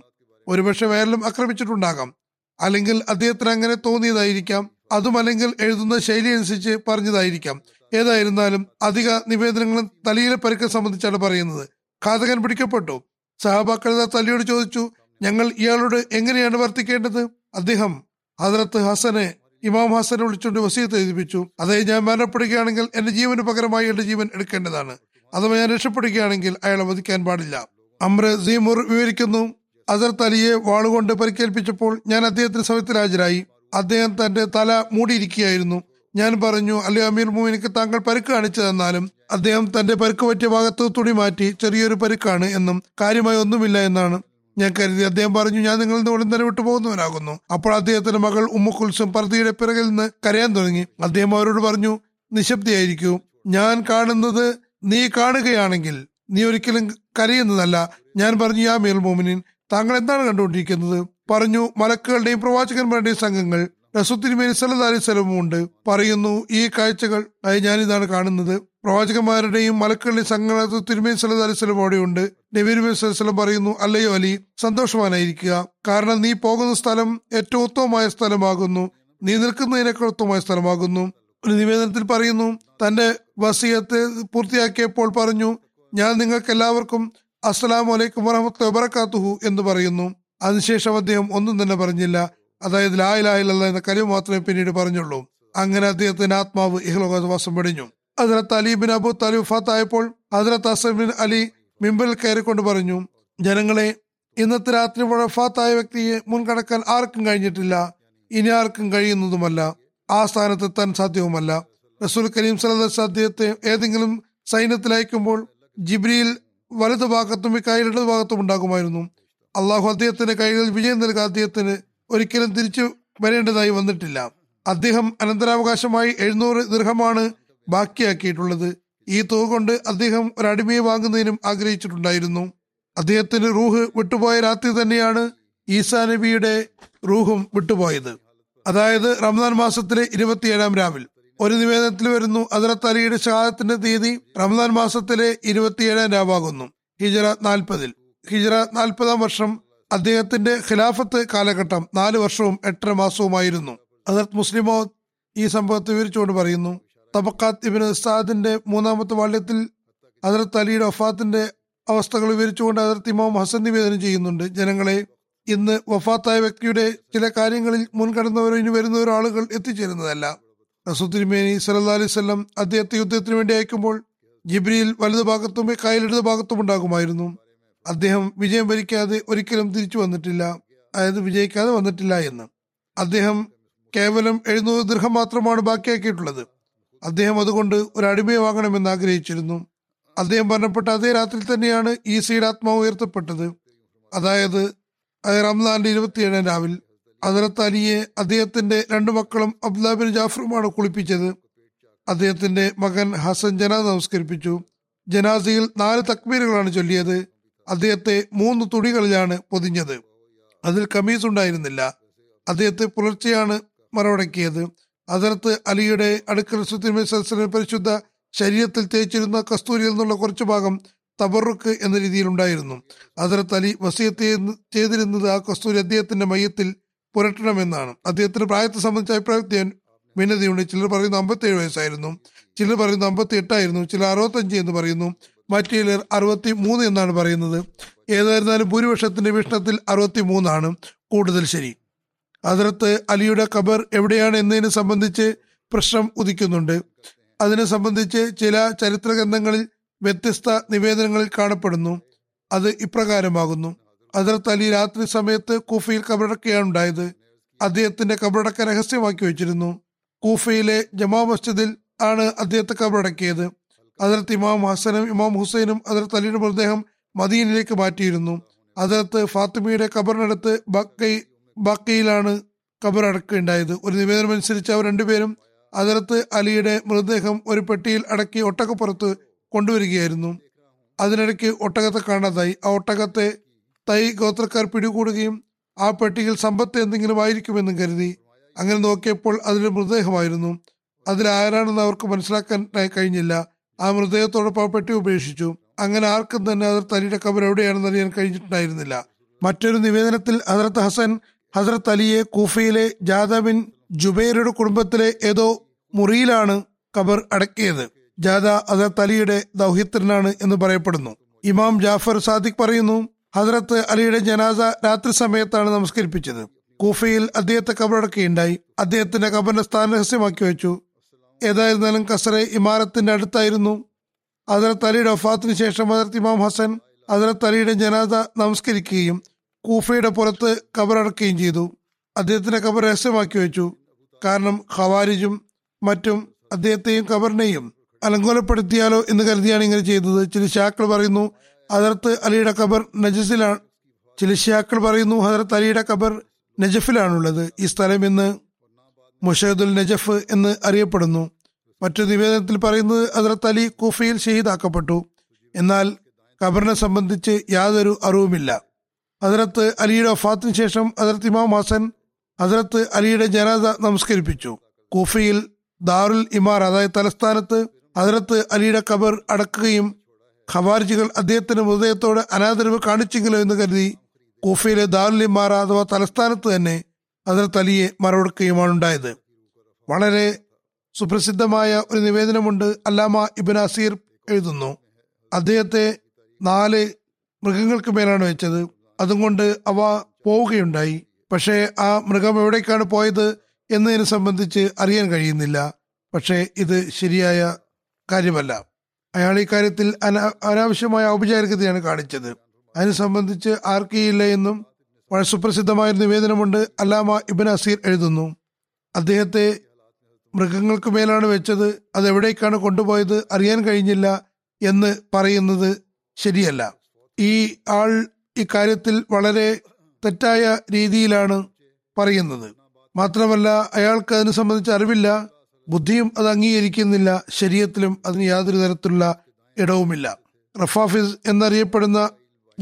ഒരുപക്ഷെ വയറിലും ആക്രമിച്ചിട്ടുണ്ടാകാം, അല്ലെങ്കിൽ അദ്ദേഹത്തിന് അങ്ങനെ തോന്നിയതായിരിക്കാം, അതുമല്ലെങ്കിൽ എഴുതുന്ന ശൈലി അനുസരിച്ച് പറഞ്ഞതായിരിക്കാം. ഏതായിരുന്നാലും അധിക നിവേദനങ്ങളും തലയിലെ പരിക്ക് സംബന്ധിച്ചാണ് പറയുന്നത്. ഘാതകൻ പിടിക്കപ്പെട്ടു. സഹാബാക്കൾ തലയോട് ചോദിച്ചു, ഞങ്ങൾ ഇയാളോട് എങ്ങനെയാണ് വർത്തിക്കേണ്ടത്? അദ്ദേഹം ഹദ്റത്ത് ഹസനെ, ഇമാം ഹസനെ വിളിച്ചുകൊണ്ട് വസീയത്ത് എഴുതിപ്പിച്ചു, അതായത് ഞാൻ മരണപ്പെടുകയാണെങ്കിൽ എന്റെ ജീവന് പകരമായി എന്റെ ജീവൻ എടുക്കേണ്ടതാണ്, അഥവാ ഞാൻ രക്ഷപ്പെടുകയാണെങ്കിൽ അയാളെ വധിക്കാൻ പാടില്ല. അംർ സീമുർ വിവരിക്കുന്നു, ഹദ്റത്ത് അലിയെ വാളുകൊണ്ട് പരിക്കേൽപ്പിച്ചപ്പോൾ ഞാൻ അദ്ദേഹത്തിന് സഭത്തിൽ ഹാജരായി. അദ്ദേഹം തന്റെ തല മൂടിയിരിക്കുകയായിരുന്നു. ഞാൻ പറഞ്ഞു, അല്ലയോ അമീർ മോമിനിക്ക് താങ്കൾ പരിക്ക് കാണിച്ചു തന്നാലും. അദ്ദേഹം തന്റെ പരിക്ക് പറ്റിയ ഭാഗത്ത് തുണി മാറ്റി, ചെറിയൊരു പരിക്കാണ് എന്നും കാര്യമായി ഒന്നുമില്ല എന്നാണ് ഞാൻ കരുതി. അദ്ദേഹം പറഞ്ഞു, ഞാൻ നിങ്ങൾ നിന്ന് ഉടൻ തന്നെ വിട്ടുപോകുന്നവനാകുന്നു. അപ്പോൾ അദ്ദേഹത്തിന്റെ മകൾ ഉമ്മു കുൽസും പർദ്ദയുടെ പിറകിൽ നിന്ന് കരയാൻ തുടങ്ങി. അദ്ദേഹം അവരോട് പറഞ്ഞു, നിശബ്ദയായിരിക്കൂ, ഞാൻ കാണുന്നത് നീ കാണുകയാണെങ്കിൽ നീ ഒരിക്കലും കരയുന്നതല്ല. ഞാൻ പറഞ്ഞു, യാ അമീർ മോമിനിൻ, താങ്കൾ എന്താണ് കണ്ടുകൊണ്ടിരിക്കുന്നത്? പറഞ്ഞു, മലക്കുകളുടെയും പ്രവാചകന്മാരുടെയും സംഘങ്ങൾ, റസൂൽ തിരുമേനി സല്ലല്ലാഹു അലൈഹി വസല്ലം ഉണ്ട്. പറയുന്നു, ഈ കാഴ്ചകൾ ഞാനിതാണ് കാണുന്നത്. പ്രവാചകന്മാരുടെയും മലക്കുകളുടെയും സംഘങ്ങൾ, തിരുമേനി സല്ലല്ലാഹു അലൈഹി വസല്ലം അവിടെയുണ്ട്. നബി തിരുമേനി സല്ലല്ലാഹു അലൈഹി വസല്ലം പറയുന്നു, അല്ലയോ അലി, സന്തോഷവാനായിരിക്കുക, കാരണം നീ പോകുന്ന സ്ഥലം ഏറ്റവും ഉത്തമമായ സ്ഥലമാകുന്നു, നീ നിൽക്കുന്നതിനേക്കാൾ ഉത്തമമായ സ്ഥലമാകുന്നു. ഒരു നിവേദനത്തിൽ പറയുന്നു, തന്റെ വസിയത്ത് പൂർത്തിയാക്കിയപ്പോൾ പറഞ്ഞു, ഞാൻ നിങ്ങൾക്ക് എല്ലാവർക്കും അസ്സലാമു അലൈക്കും വറഹ്മത്തുള്ളാഹി വബറകാതുഹു എന്ന് പറയുന്നു. അതിനുശേഷം അദ്ദേഹം ഒന്നും തന്നെ പറഞ്ഞില്ല. അതായത് ലാ ഇലാഹ ഇല്ലല്ലാഹ് എന്ന കലിമ മാത്രമേ പിന്നീട് പറഞ്ഞുള്ളൂ. അങ്ങനെ അദ്ദേഹത്തിന്റെ ആത്മാവ് ഇഹ്ലോകവാസം വെടിഞ്ഞു. ഹദ്റത്ത് അലി ബിൻ അബൂ താലിബ് വഫാത്തായപ്പോൾ ഹദ്റത്ത് ഹസൻ ബിൻ അലി മിമ്പറിൽ കയറിക്കൊണ്ട് പറഞ്ഞു, ജനങ്ങളെ, ഇന്നത്തെ രാത്രി വഫാത്തായ വ്യക്തിയെ മുൻകടക്കാൻ ആർക്കും കഴിഞ്ഞിട്ടില്ല, ഇനി ആർക്കും കഴിയുന്നതുമല്ല, ആ സ്ഥാനത്തെത്താൻ സാധ്യവുമല്ല. റസൂൽ കരീം സല്ലല്ലാഹു അലൈഹി വസല്ലം അദ്ദേഹത്തെ ഏതെങ്കിലും സൈന്യത്തിലയക്കുമ്പോൾ ജിബ്രീൽ വലതു ഭാഗത്തും കൈകൾ ഇടതു ഭാഗത്തും ഉണ്ടാകുമായിരുന്നു. അള്ളാഹു അദ്ദേഹത്തിന്റെ കൈകളിൽ വിജയം നൽകാൻ അദ്ദേഹത്തിന് ഒരിക്കലും തിരിച്ചു വരേണ്ടതായി വന്നിട്ടില്ല. അദ്ദേഹം അനന്തരാവകാശമായി 700 ദിർഹമാണ് ബാക്കിയാക്കിയിട്ടുള്ളത്. ഈ തുക കൊണ്ട് അദ്ദേഹം ഒരടിമയെ വാങ്ങുന്നതിനും ആഗ്രഹിച്ചിട്ടുണ്ടായിരുന്നു. അദ്ദേഹത്തിന്റെ റൂഹ് വിട്ടുപോയ രാത്രി തന്നെയാണ് ഈസാ നബിയുടെ റൂഹും വിട്ടുപോയത്, അതായത് റമദാൻ മാസത്തിലെ 27-ാം രാവിൽ. ഒരു നിവേദനത്തിൽ വരുന്നു, ഹദ്റത്ത് അലിയുടെ ഷഹാദത്തിന്റെ തീയതി റമദാൻ മാസത്തിലെ 27-ാം രാവാകുന്നു, ഹിജറ 40-ൽ. ഹിജറ 40-ാം വർഷം അദ്ദേഹത്തിന്റെ ഖിലാഫത്ത് കാലഘട്ടം 4 വർഷവും 8.5 മാസവുമായിരുന്നു. ഹദ്റത്ത് മുസ്ലിം മൗദ് ഈ സംഭവത്തെ വിവരിച്ചുകൊണ്ട് പറയുന്നു, തബക്കാത്ത് ഇബ്നു സാദിന്റെ 3-ാമത്തെ വാള്യത്തിൽ ഹദ്റത്ത് അലിയുടെ വഫാത്തിന്റെ അവസ്ഥകൾ വിവരിച്ചുകൊണ്ട് ഹദ്റത്ത് ഇമാം ഹസൻ നിവേദനം ചെയ്യുന്നുണ്ട്, ജനങ്ങളെ, ഇന്ന് വഫാത്തായ വ്യക്തിയുടെ ചില കാര്യങ്ങളിൽ മുൻകടന്നവരോ ഇനി വരുന്നവരോ ആളുകൾ എത്തിച്ചേരുന്നതല്ല. റസൂൽ തിരുമേനി സല്ലല്ലാഹു അലൈഹി വസല്ലം അദ്ദേഹത്തെ യുദ്ധത്തിന് വേണ്ടി അയക്കുമ്പോൾ ജിബ്രീൽ വലതു ഭാഗത്തും കയ്യിൽ ഇടതു ഭാഗത്തും ഉണ്ടാകുമായിരുന്നു. അദ്ദേഹം വിജയം വരിക്കാതെ ഒരിക്കലും തിരിച്ചു വന്നിട്ടില്ല, അതായത് വിജയിക്കാതെ വന്നിട്ടില്ല എന്ന്. അദ്ദേഹം കേവലം 700 ദിർഹം മാത്രമാണ് ബാക്കിയാക്കിയിട്ടുള്ളത്. അദ്ദേഹം അതുകൊണ്ട് ഒരു അടിമയെ വാങ്ങണമെന്ന് ആഗ്രഹിച്ചിരുന്നു. അദ്ദേഹം മരണപ്പെട്ട അതേ രാത്രി തന്നെയാണ് ഈസയുടെ ആത്മാവ് ഉയർത്തപ്പെട്ടത്, അതായത് റംലാന്റെ 27-ാം രാവിൽ. ഹദ്റത്ത് അലിയെ അദ്ദേഹത്തിന്റെ 2 മക്കളും അബ്ദുല്ലാഹ് ബിൻ ജാഫറുമാണ് കുളിപ്പിച്ചത്. അദ്ദേഹത്തിന്റെ മകൻ ഹസൻ ജനാസ നമസ്കരിപ്പിച്ചു. ജനാസയിൽ 4 തക്ബീറുകളാണ് ചൊല്ലിയത്. അദ്ദേഹത്തെ 3 തുണികളിലാണ് പൊതിഞ്ഞത്, അതിൽ കമീസ് ഉണ്ടായിരുന്നില്ല. അദ്ദേഹത്തെ പുലർച്ചെയാണ് മറവടക്കിയത്. ഹദ്റത്ത് അലിയുടെ അടുക്കൽ സല്ലല്ലാഹു പരിശുദ്ധ ശരീരത്തിൽ തേച്ചിരുന്ന കസ്തൂരിയിൽ നിന്നുള്ള കുറച്ചു ഭാഗം തബറുക്ക് എന്ന രീതിയിലുണ്ടായിരുന്നു. ഹദ്റത്ത് അലി വസിയത്ത് ചെയ്തിരുന്നത് ആ കസ്തൂരി അദ്ദേഹത്തിന്റെ മയ്യത്തിൽ പുരട്ടണമെന്നാണ്. അദ്ദേഹത്തിന്റെ പ്രായത്തെ സംബന്ധിച്ച അഭിപ്രായത്തിൽ ഭിന്നതയുണ്ട്. ചിലർ പറയുന്നു 57 വയസ്സായിരുന്നു, ചിലർ പറയുന്നു 58 ആയിരുന്നു, ചിലർ 65 എന്ന് പറയുന്നു, മറ്റു ചിലർ 63 എന്നാണ് പറയുന്നത്. ഏതായിരുന്നാലും ഭൂരിപക്ഷത്തിന്റെ വീക്ഷണത്തിൽ 63 ആണ് കൂടുതൽ ശരി. ഹദ്റത്ത് അലിയുടെ ഖബർ എവിടെയാണ് എന്നതിനെ സംബന്ധിച്ച് പ്രശ്നം ഉദിക്കുന്നുണ്ട്. അതിനെ സംബന്ധിച്ച് ചില ചരിത്ര ഗ്രന്ഥങ്ങളിൽ വ്യത്യസ്ത നിവേദനങ്ങളിൽ കാണപ്പെടുന്നു. അത് ഇപ്രകാരമാകുന്നു, ഹദ്റത്ത് അലി രാത്രി സമയത്ത് കൂഫയിൽ കബറടക്കുകയാണ് ഉണ്ടായത്. അദ്ദേഹത്തിന്റെ കബറടക്ക രഹസ്യമാക്കി വെച്ചിരുന്നു. കൂഫയിലെ ജമാ മസ്ജിദിൽ ആണ് അദ്ദേഹത്തെ കബറടക്കിയത്. ഹദ്റത്ത് ഇമാം ഹസനും ഇമാം ഹുസൈനും ഹദ്റത്ത് അലിയുടെ മൃതദേഹം മദീനയിലേക്ക് മാറ്റിയിരുന്നു. ഹദ്റത്ത് ഫാത്തിമയുടെ കബറിനടുത്ത് ബക്കയിലാണ് കബറടക്കുകയുണ്ടായത്. ഒരു നിവേദനം അനുസരിച്ച് അവർ രണ്ടുപേരും ഹദ്റത്ത് അലിയുടെ മൃതദേഹം ഒരു പെട്ടിയിൽ അടക്കി ഒട്ടകപ്പുറത്ത് കൊണ്ടുവരികയായിരുന്നു. അതിനിടയ്ക്ക് ഒട്ടകത്തെ കാണാതായി. ആ ഒട്ടകത്തെ തൈ ഗോത്രക്കാർ പിടികൂടുകയും ആ പെട്ടിയിൽ സമ്പത്ത് എന്തെങ്കിലും ആയിരിക്കുമെന്നും കരുതി അങ്ങനെ നോക്കിയപ്പോൾ അതിലെ മൃതദേഹമായിരുന്നു. അതിലാരാണെന്ന് അവർക്ക് മനസ്സിലാക്കാൻ കഴിഞ്ഞില്ല. ആ മൃതദേഹത്തോടൊപ്പം ആ പെട്ടി ഉപേക്ഷിച്ചു. അങ്ങനെ ആർക്കും തന്നെ ഹദ്റത്ത് അലിയുടെ ഖബർ എവിടെയാണെന്ന് അറിയാൻ കഴിഞ്ഞിട്ടുണ്ടായിരുന്നില്ല. മറ്റൊരു നിവേദനത്തിൽ ഹദ്റത്ത് ഹസൻ ഹദ്റത്ത് അലിയെ കൂഫയിലെ ജാദ ബിൻ ജുബൈറുടെ കുടുംബത്തിലെ ഏതോ മുറിയിലാണ് ഖബർ അടക്കിയത്. ജാദ ഹദ്റത്ത് അലിയുടെ ദൗഹിത്രനാണ് എന്ന് പറയപ്പെടുന്നു. ഇമാം ജാഫർ സാദിഖ് പറയുന്നു, ഹദ്റത്ത് അലിയുടെ ജനാസ രാത്രി സമയത്താണ് നമസ്കരിപ്പിച്ചത്. കൂഫയിൽ അദ്ദേഹത്തെ കബറടക്കുകയുണ്ടായി. അദ്ദേഹത്തിന്റെ കബറിന്റെ സ്ഥാനം രഹസ്യമാക്കി വെച്ചു. ഏതായിരുന്നാലും കസറെ ഇമാരത്തിന്റെ അടുത്തായിരുന്നു. ഹദ്റത്ത് അലിയുടെ വഫാത്തിന് ശേഷം ഹദ്റത്ത് ഇമാം ഹസൻ ഹദ്റത്ത് അലിയുടെ ജനാസ നമസ്കരിക്കുകയും കൂഫയുടെ പുറത്ത് കബറടക്കുകയും ചെയ്തു. അദ്ദേഹത്തിന്റെ കബർ രഹസ്യമാക്കി വെച്ചു. കാരണം ഖവാരിജും മറ്റും അദ്ദേഹത്തെയും കബറിനെയും അലങ്കോലപ്പെടുത്തിയാലോ എന്ന് കരുതിയാണ് ഇങ്ങനെ ചെയ്തത്. ചില ശാക്കൾ പറയുന്നു ഹദ്റത്ത് അലിയുടെ ഖബർ നജഫിലാണ്. ഹദ്റത്ത് അലിയുടെ ഖബർ നജഫിലാണുള്ളത്. ഈ സ്ഥലം ഇന്ന് മുഷഹദുൽ നജഫ് എന്ന് അറിയപ്പെടുന്നു. മറ്റു നിവേദനത്തിൽ പറയുന്നത് ഹദ്റത്ത് അലി കൂഫയിൽ ഷഹീദാക്കപ്പെട്ടു. എന്നാൽ ഖബറിനെ സംബന്ധിച്ച് യാതൊരു അറിവുമില്ല. ഹദ്റത്ത് അലിയുടെ വഫാത്തിന് ശേഷം ഹദ്റത്ത് ഇമാം ഹസൻ ഹദ്റത്ത് അലിയുടെ ജനാസ നമസ്കരിപ്പിച്ചു. കൂഫയിൽ ദാറുൽ ഇമാർ, അതായത് തലസ്ഥാനത്ത് ഹദ്റത്ത് അലിയുടെ ഖബർ അടക്കുകയും ഖവാരിജികൾ അദ്ദേഹത്തിന്റെ മൃതദേഹത്തോട് അനാദരവ് കാണിച്ചെങ്കിലോ എന്ന് കരുതി കൂഫയിലെ ദാറുൽ ഇമാറ അഥവാ തലസ്ഥാനത്ത് തന്നെ ഹദ്റത്ത് അലിയെ മറവെടുക്കുകയുമാണ് ഉണ്ടായത്. വളരെ സുപ്രസിദ്ധമായ ഒരു നിവേദനമുണ്ട്. അല്ലാമ ഇബ്നു അസീർ എഴുതുന്നു, അദ്ദേഹത്തെ 4 മൃഗങ്ങൾക്ക് മേലാണ് വെച്ചത്. അതുകൊണ്ട് അവ പോവുകയുണ്ടായി. പക്ഷേ ആ മൃഗം എവിടേക്കാണ് പോയത് എന്നതിനെ സംബന്ധിച്ച് അറിയാൻ കഴിയുന്നില്ല. പക്ഷേ ഇത് ശരിയായ കാര്യമല്ല. അയാൾ ഈ കാര്യത്തിൽ അനാവശ്യമായ ഔപചാരികതയാണ് കാണിച്ചത്. അതിനെ സംബന്ധിച്ച് ആർക്കിയില്ല എന്നും. വളരെ സുപ്രസിദ്ധമായൊരു നിവേദനമുണ്ട്. അല്ലാമ ഇബ്നു അസീർ എഴുതുന്നു, അദ്ദേഹത്തെ മൃഗങ്ങൾക്ക് മേലാണ് വെച്ചത്, അതെവിടേക്കാണ് കൊണ്ടുപോയത് അറിയാൻ കഴിഞ്ഞില്ല എന്ന് പറയുന്നത് ശരിയല്ല. ഈ ആൾ ഇക്കാര്യത്തിൽ വളരെ തെറ്റായ രീതിയിലാണ് പറയുന്നത്. മാത്രമല്ല അയാൾക്ക് അതിനെ സംബന്ധിച്ച അറിവില്ല, ബുദ്ധിയും അത് അംഗീകരിക്കുന്നില്ല, ശരീരത്തിലും അതിന് യാതൊരു തരത്തിലുള്ള ഇടവുമില്ല. റഫാഫിസ് എന്നറിയപ്പെടുന്ന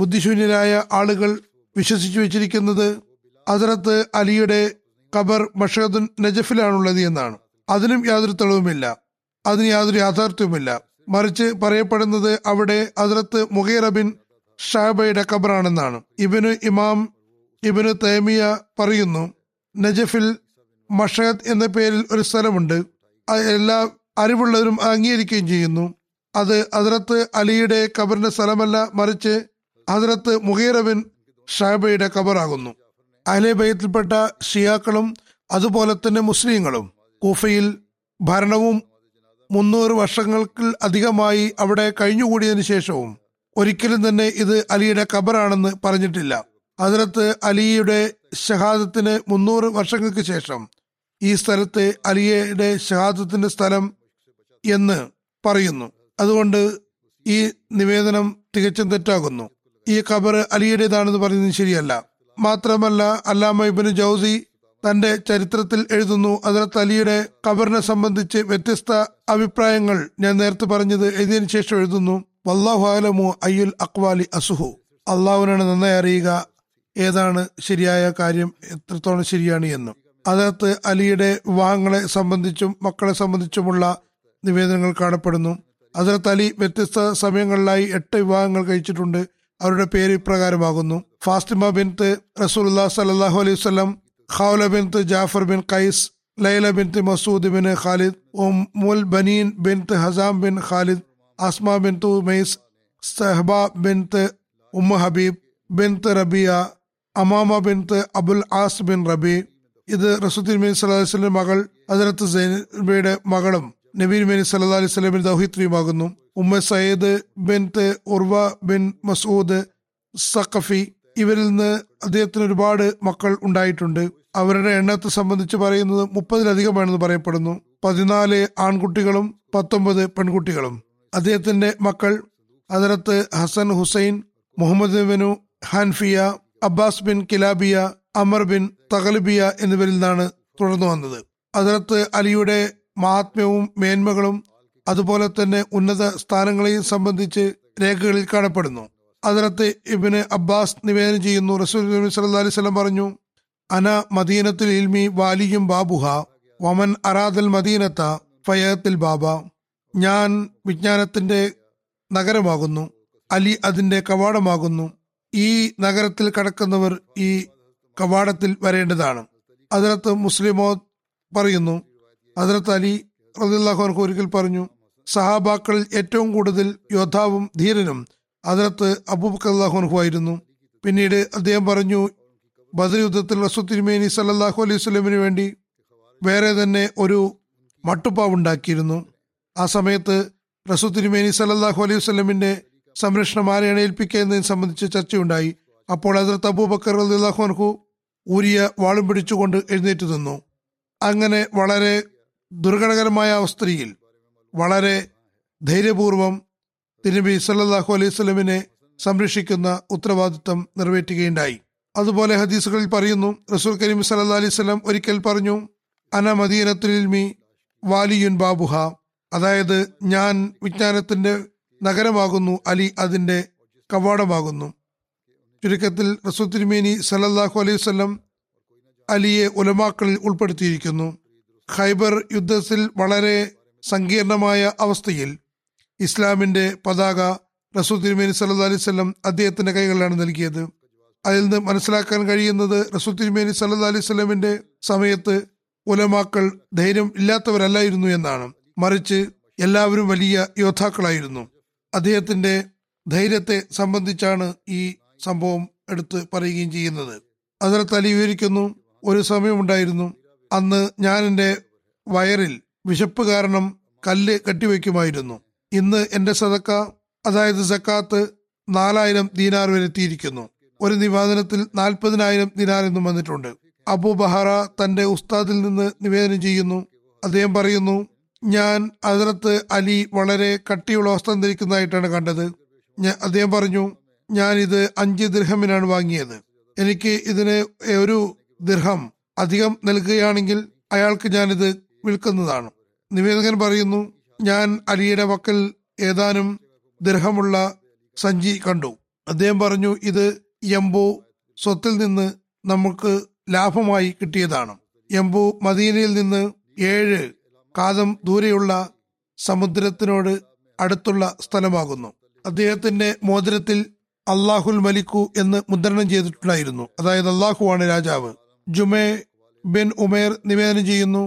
ബുദ്ധിശൂന്യരായ ആളുകൾ വിശ്വസിച്ചു വെച്ചിരിക്കുന്നത് ഹസ്രത്ത് അലിയുടെ ഖബർ മഷഹദുൻ നജഫിലാണുള്ളത് എന്നാണ്. അതിനും യാതൊരു തെളിവുമില്ല, അതിന് യാതൊരു യാഥാർത്ഥ്യവുമില്ല. മറിച്ച് പറയപ്പെടുന്നത് അവിടെ ഹസ്രത്ത് മുഗീറ ബിൻ ഷഅബയുടെ ഖബറാണെന്നാണ്. ഇബ്നു ഇമാം ഇബ്നു തൈമിയ പറയുന്നു, നജഫിൽ മഷഹദ് എന്ന പേരിൽ ഒരു സ്ഥലമുണ്ട്, എല്ലാ അറിവുള്ളവരും അംഗീകരിക്കുകയും ചെയ്യുന്നു. അത് ഹസ്രത്ത് അലിയുടെ ഖബറിന്റെ സ്ഥലമല്ല, മറിച്ച് ഹസ്രത്ത് മുഗീറ ബിൻ ഷഅബയുടെ ഖബറാകുന്നു. അഹ്ലെ ബൈത്തിൽപ്പെട്ട ഷിയാക്കളും അതുപോലെ തന്നെ മുസ്ലിങ്ങളും കൂഫയിൽ ഭരണവും 300 വർഷങ്ങൾക്ക് അധികമായി അവിടെ കഴിഞ്ഞുകൂടിയതിനു ശേഷവും ഒരിക്കലും തന്നെ ഇത് അലിയുടെ ഖബറാണെന്ന് പറഞ്ഞിട്ടില്ല. ഹസ്രത്ത് അലിയുടെ ഷഹാദത്തിന് 300 വർഷങ്ങൾക്ക് ശേഷം ഈ സ്ഥലത്തെ അലിയുടെ ഷഹാദത്തിന്റെ സ്ഥലം എന്ന് പറയുന്നു. അതുകൊണ്ട് ഈ നിവേദനം തികച്ചും തെറ്റാകുന്നു. ഈ ഖബർ അലിയുടേതാണെന്ന് പറയുന്നത് ശരിയല്ല. മാത്രമല്ല, അല്ലാമ ഇബ്നു ജൗസി തന്റെ ചരിത്രത്തിൽ എഴുതുന്നു, ഹസ്രത്ത് അലിയുടെ ഖബറിനെ സംബന്ധിച്ച് വ്യത്യസ്ത അഭിപ്രായങ്ങൾ ഞാൻ നേരത്തെ പറഞ്ഞത് എഴുതിയതിനു ശേഷം എഴുതുന്നു, വല്ലാഹു അഅലമു അയ്യുൽ അഖ്വാലി അസ്ഹു, അള്ളാഹുവിനാണ് നന്നായി അറിയുക ഏതാണ് ശരിയായ കാര്യം, എത്രത്തോളം ശരിയാണ് എന്നും. ഹസ്രത്ത് അലിയുടെ വിവാഹങ്ങളെ സംബന്ധിച്ചും മക്കളെ സംബന്ധിച്ചുമുള്ള നിവേദനങ്ങൾ കാണപ്പെടുന്നു. ഹസ്രത്ത് അലി വ്യത്യസ്ത സമയങ്ങളിലായി 8 വിവാഹങ്ങൾ കഴിച്ചിട്ടുണ്ട്. അവരുടെ പേര് ഇപ്രകാരമാകുന്നു: ഫാത്തിമ ബിൻത്ത് റസൂലുള്ളാഹി സ്വല്ലല്ലാഹു അലൈഹി വസല്ലം, Khawla bint Jafar bin Qais, Laila bint Masood bin Khalid, Ummul Baneen bint Hizam bin Khalid, Asma bint Umais, Sahba bint Umm Habib bint Rabia, Umama bint Abul As bin Rabi. ഇത് റസൂൽ തിരുമേനി സല്ലല്ലാഹു അലൈഹി വസല്ലം മകൾ ഹസ്രത്ത് സൈനബയുടെ മകളും നബീൻ മേനി സല്ലല്ലാഹു അലൈഹി വസല്ലം ദൗഹിത്രിയുമാകുന്നു. Umm Saeed bint Urwa bin Masood Thaqafi. ഇവരിൽ നിന്ന് അദ്ദേഹത്തിന് ഒരുപാട് മക്കൾ ഉണ്ടായിട്ടുണ്ട്. അവരുടെ എണ്ണത്തെ സംബന്ധിച്ച് പറയുന്നത് 30ലധികമാണെന്ന് പറയപ്പെടുന്നു. 14 ആൺകുട്ടികളും 19 പെൺകുട്ടികളും. അദ്ദേഹത്തിന്റെ മക്കൾ ഹസ്രത്ത് Hasan Hussain, Muhammad bin Hanafiya, Abbas bin Kilabiya, Amr bin Taghlabiya എന്നിവരിൽ നിന്നാണ് തുടർന്നു വന്നത്. ഹസ്രത്ത് അലിയുടെ മഹാത്മ്യവും മേന്മകളും അതുപോലെ തന്നെ ഉന്നത സ്ഥാനങ്ങളെയും സംബന്ധിച്ച് രേഖകളിൽ കാണപ്പെടുന്നു. ഹസ്രത്ത് ഇബ്നു അബ്ബാസ് നിവേദനം ചെയ്യുന്നു, റസൂൽ സല്ലല്ലാഹു അലൈഹി വസല്ലം പറഞ്ഞു, അന മദീനത്തുൽ ഇൽമി വാലിയും ബാബുഹ വമൻ അറാദൽ മദീനത ഫയത്തിൽ ബാബ. ഞാൻ വിജ്ഞാനത്തിന്റെ നഗരമാകുന്നു, അലി അതിന്റെ കവാടമാകുന്നു. ഈ നഗരത്തിൽ കടക്കുന്നവർ ഈ കവാടത്തിൽ വരേണ്ടതാണ്. ഹസ്രത്ത് മുസ്ലിമോ പറയുന്നു, ഹസ്രത്ത് അലി റളിയല്ലാഹു അൻഹു ഒരിക്കൽ പറഞ്ഞു, സഹാബാക്കളിൽ ഏറ്റവും കൂടുതൽ യോദ്ധാവും ധീരനും ഹസ്രത്ത് അബൂബക്കർ റളിയല്ലാഹു അൻഹു ആയിരുന്നു. പിന്നീട് അദ്ദേഹം പറഞ്ഞു, ബദർ യുദ്ധത്തിൽ റസൂൽ തിരുമേനി സല്ലല്ലാഹു അലൈഹി വസല്ലമിന് വേണ്ടി വേറെ തന്നെ ഒരു മട്ടുപ്പാവുണ്ടാക്കിയിരുന്നു. ആ സമയത്ത് റസൂൽ തിരുമേനി സല്ലല്ലാഹു അലൈഹി വസല്ലമിന്റെ സംരക്ഷണം ആരെയാണ് ഏൽപ്പിക്കുക എന്നതിനെ സംബന്ധിച്ച് ചർച്ചയുണ്ടായി. അപ്പോൾ ഹസ്രത്ത് അബൂബക്കർ റളിയല്ലാഹു അൻഹു ഊരിയ വാളും പിടിച്ചുകൊണ്ട് എഴുന്നേറ്റ് നിന്നു. അങ്ങനെ വളരെ ദുർഘടകരമായ അവസ്ഥയിൽ വളരെ ധൈര്യപൂർവം തിരുനബി സല്ലല്ലാഹു അലൈഹി വസല്ലമിനെ സംരക്ഷിക്കുന്ന ഉത്തരവാദിത്തം നിറവേറ്റുകയുണ്ടായി. അതുപോലെ ഹദീസുകളിൽ പറയുന്നു, റസൂൽ കരീം സല്ലല്ലാഹു അലൈഹി വസല്ലം ഒരിക്കൽ പറഞ്ഞു, അന മദീനത്തുൽ ഇൽമി വാലിയുൻ ബാബുഹ, അതായത് ഞാൻ വിജ്ഞാനത്തിന്റെ നഗരമാകുന്നു, അലി അതിന്റെ കവാടമാകുന്നു. ചുരുക്കത്തിൽ റസൂൽ തിരുമേനി സല്ലല്ലാഹു അലൈഹി വസല്ലം അലിയെ ഉലമാക്കളിൽ ഉൾപ്പെടുത്തിയിരിക്കുന്നു. ഖൈബർ യുദ്ധത്തിൽ വളരെ സങ്കീർണമായ അവസ്ഥയിൽ ഇസ്ലാമിന്റെ പതാക റസൂൽ തിരുമേനി സല്ലല്ലാഹു അലൈഹി വസല്ലം അദ്ദേഹത്തിന്റെ കൈകളിലാണ് നൽകിയത്. അതിൽ നിന്ന് മനസ്സിലാക്കാൻ കഴിയുന്നത് റസൂൽ തിരുമേനി സല്ലല്ലാഹു അലൈഹി വസല്ലമിന്റെ സമയത്ത് ഉലമാക്കൾ ധൈര്യം ഇല്ലാത്തവരല്ലായിരുന്നു എന്നാണ്. മറിച്ച് എല്ലാവരും വലിയ യോദ്ധാക്കളായിരുന്നു. അദ്ദേഹത്തിന്റെ ധൈര്യത്തെ സംബന്ധിച്ചാണ് ഈ സംഭവം എടുത്ത് പറയുകയും ചെയ്യുന്നത്. ഹസ്രത്ത് അലി വിവരിക്കുന്നു, ഒരു സമയമുണ്ടായിരുന്നു, അന്ന് ഞാൻ എൻ്റെ വയറിൽ വിശപ്പ് കാരണം കല്ല് കെട്ടിവെക്കുമായിരുന്നു. ഇന്ന് എൻ്റെ സദക്ക, അതായത് സക്കാത്ത്, 4000 ദിനാർ വരെ എത്തിയിരിക്കുന്നു. ഒരു നിവേദനത്തിൽ 40,000 ദിനാർ എന്നും വന്നിട്ടുണ്ട്. അബൂ ബഹറ തന്റെ ഉസ്താദിൽ നിന്ന് നിവേദനം ചെയ്യുന്നു. അദ്ദേഹം പറയുന്നു, ഞാൻ ഹസ്രത്ത് അലി വളരെ കട്ടിയുള്ള വസ്ത്രം ധരിക്കുന്നതായിട്ടാണ് കണ്ടത്. അദ്ദേഹം പറഞ്ഞു, ഞാനിത് 5 ദിർഹമിനാണ് വാങ്ങിയത്. എനിക്ക് ഇതിന് 1 ദിർഹം അധികം നൽകുകയാണെങ്കിൽ അയാൾക്ക് ഞാനിത് വിൽക്കുന്നതാണ്. നിവേദകൻ പറയുന്നു, ഞാൻ അലിയുടെ വക്കൽ ഏതാനും ദിർഹമുള്ള സഞ്ചി കണ്ടു. അദ്ദേഹം പറഞ്ഞു, ഇത് യംബു സ്വത്തിൽ നിന്ന് നമുക്ക് ലാഭമായി കിട്ടിയതാണ്. യംബു മദീനയിൽ നിന്ന് 7 കാതം ദൂരെയുള്ള സമുദ്രത്തിനോട് അടുത്തുള്ള സ്ഥലമാകുന്നു. അദ്ദേഹത്തിന്റെ മോതിരത്തിൽ അള്ളാഹുൽ മലിക്കു എന്ന് മുദ്രണം ചെയ്തിട്ടുണ്ടായിരുന്നു, അതായത് അള്ളാഹുവാണ് രാജാവ്. ജുമേ ബിൻ ഉമേർ നിവേദനം ചെയ്യുന്നു,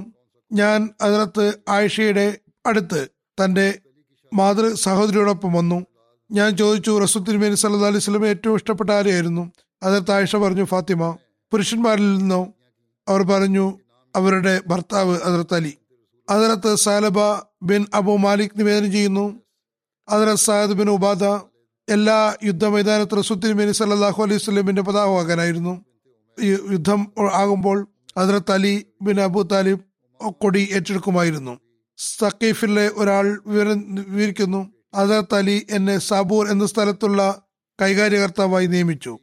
ഞാൻ ഹദ്റത്ത് ആയിഷയുടെ അടുത്ത് തന്റെ മാതൃ സഹോദരിയോടൊപ്പം വന്നു. ഞാൻ ചോദിച്ചു, റസൂലുള്ളാഹി സ്വല്ലല്ലാഹു അലൈഹി വസല്ലം ഏറ്റവും ഇഷ്ടപ്പെട്ട ആരെയായിരുന്നു? ഹദ്റത്ത് ആയിഷ പറഞ്ഞു, ഫാത്തിമ. പുരുഷന്മാരിൽ നിന്നോ? അവർ പറഞ്ഞു, അവരുടെ ഭർത്താവ് ഹദ്റത്ത് അലി. ഹദ്റത്ത് സാലബ ബിൻ അബു മാലിക് നിവേദനം ചെയ്യുന്നു, ഹദ്റത്ത് സഅദ് ബിൻ ഉബാദ എല്ലാ യുദ്ധമൈതാനത്ത് റസൂലുള്ളാഹി സ്വല്ലല്ലാഹു അലൈഹി വസല്ലമിന്റെ പതാകവാഹകനായിരുന്നു. യുദ്ധം ആകുമ്പോൾ ഹദ്റത്ത് അലി ബിൻ അബു താലിബ് കൊടി ഏറ്റെടുക്കുമായിരുന്നു. സഖീഫിലെ ഒരാൾ വിവരിക്കുന്നു, ഹദ്റത്ത് അലി എന്നെ സാബൂർ എന്ന സ്ഥലത്തുള്ള കൈകാര്യകർത്താവായി നിയമിച്ചു.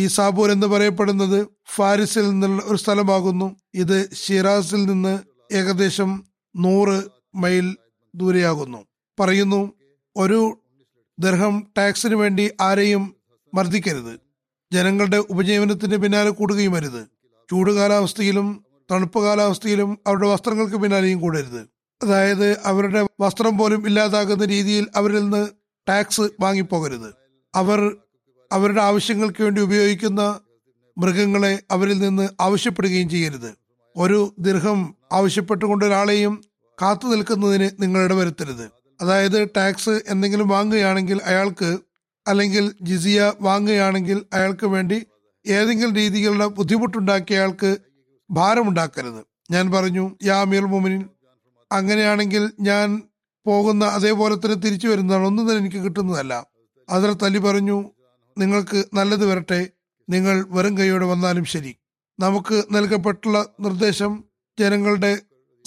ഈ സാബൂർ എന്ന് പറയപ്പെടുന്നത് ഫാരിസിൽ നിന്നുള്ള ഒരു സ്ഥലമാകുന്നു. ഇത് ഷിറാസിൽ നിന്ന് ഏകദേശം 100 മൈൽ ദൂരെയാകുന്നു. പറയുന്നു, ഒരു ദിർഹം ടാക്സിന് വേണ്ടി ആരെയും മർദ്ദിക്കരുത്. ജനങ്ങളുടെ ഉപജീവനത്തിന്റെ പിന്നാലെ കൂടുകയും അരുത്. ചൂട് കാലാവസ്ഥയിലും തണുപ്പ് കാലാവസ്ഥയിലും അവരുടെ വസ്ത്രങ്ങൾക്ക് പിന്നാലെയും കൂടരുത്. അതായത് അവരുടെ വസ്ത്രം പോലും ഇല്ലാതാകുന്ന രീതിയിൽ അവരിൽ നിന്ന് ടാക്സ് വാങ്ങിപ്പോകരുത്. അവർ അവരുടെ ആവശ്യങ്ങൾക്ക് വേണ്ടി ഉപയോഗിക്കുന്ന മൃഗങ്ങളെ അവരിൽ നിന്ന് ആവശ്യപ്പെടുകയും ചെയ്യരുത്. ഒരു ദിർഹം ആവശ്യപ്പെട്ടുകൊണ്ട് ഒരാളെയും കാത്തു നിൽക്കുന്നതിന് നിങ്ങൾ ഇടവരുത്തരുത്. അതായത് ടാക്സ് എന്തെങ്കിലും വാങ്ങുകയാണെങ്കിൽ അയാൾക്ക്, അല്ലെങ്കിൽ ജിസിയ വാങ്ങുകയാണെങ്കിൽ അയാൾക്ക് വേണ്ടി ഏതെങ്കിലും രീതിയിലുള്ള ബുദ്ധിമുട്ടുണ്ടാക്കിയ അയാൾക്ക് ഭാരമുണ്ടാക്കരുത്. ഞാൻ പറഞ്ഞു, യാ അമീർ മുഅ്മിനീൻ, അങ്ങനെയാണെങ്കിൽ ഞാൻ പോകുന്ന അതേപോലെ തന്നെ തിരിച്ചു വരുന്നതാണ്, ഒന്നും തന്നെ എനിക്ക് കിട്ടുന്നതല്ല. ഹദ്റത്ത് അലി പറഞ്ഞു, നിങ്ങൾക്ക് നല്ലത് വരട്ടെ, നിങ്ങൾ വെറും കൈയോടെ വന്നാലും ശരി. നമുക്ക് നൽകപ്പെട്ടുള്ള നിർദ്ദേശം ജനങ്ങളുടെ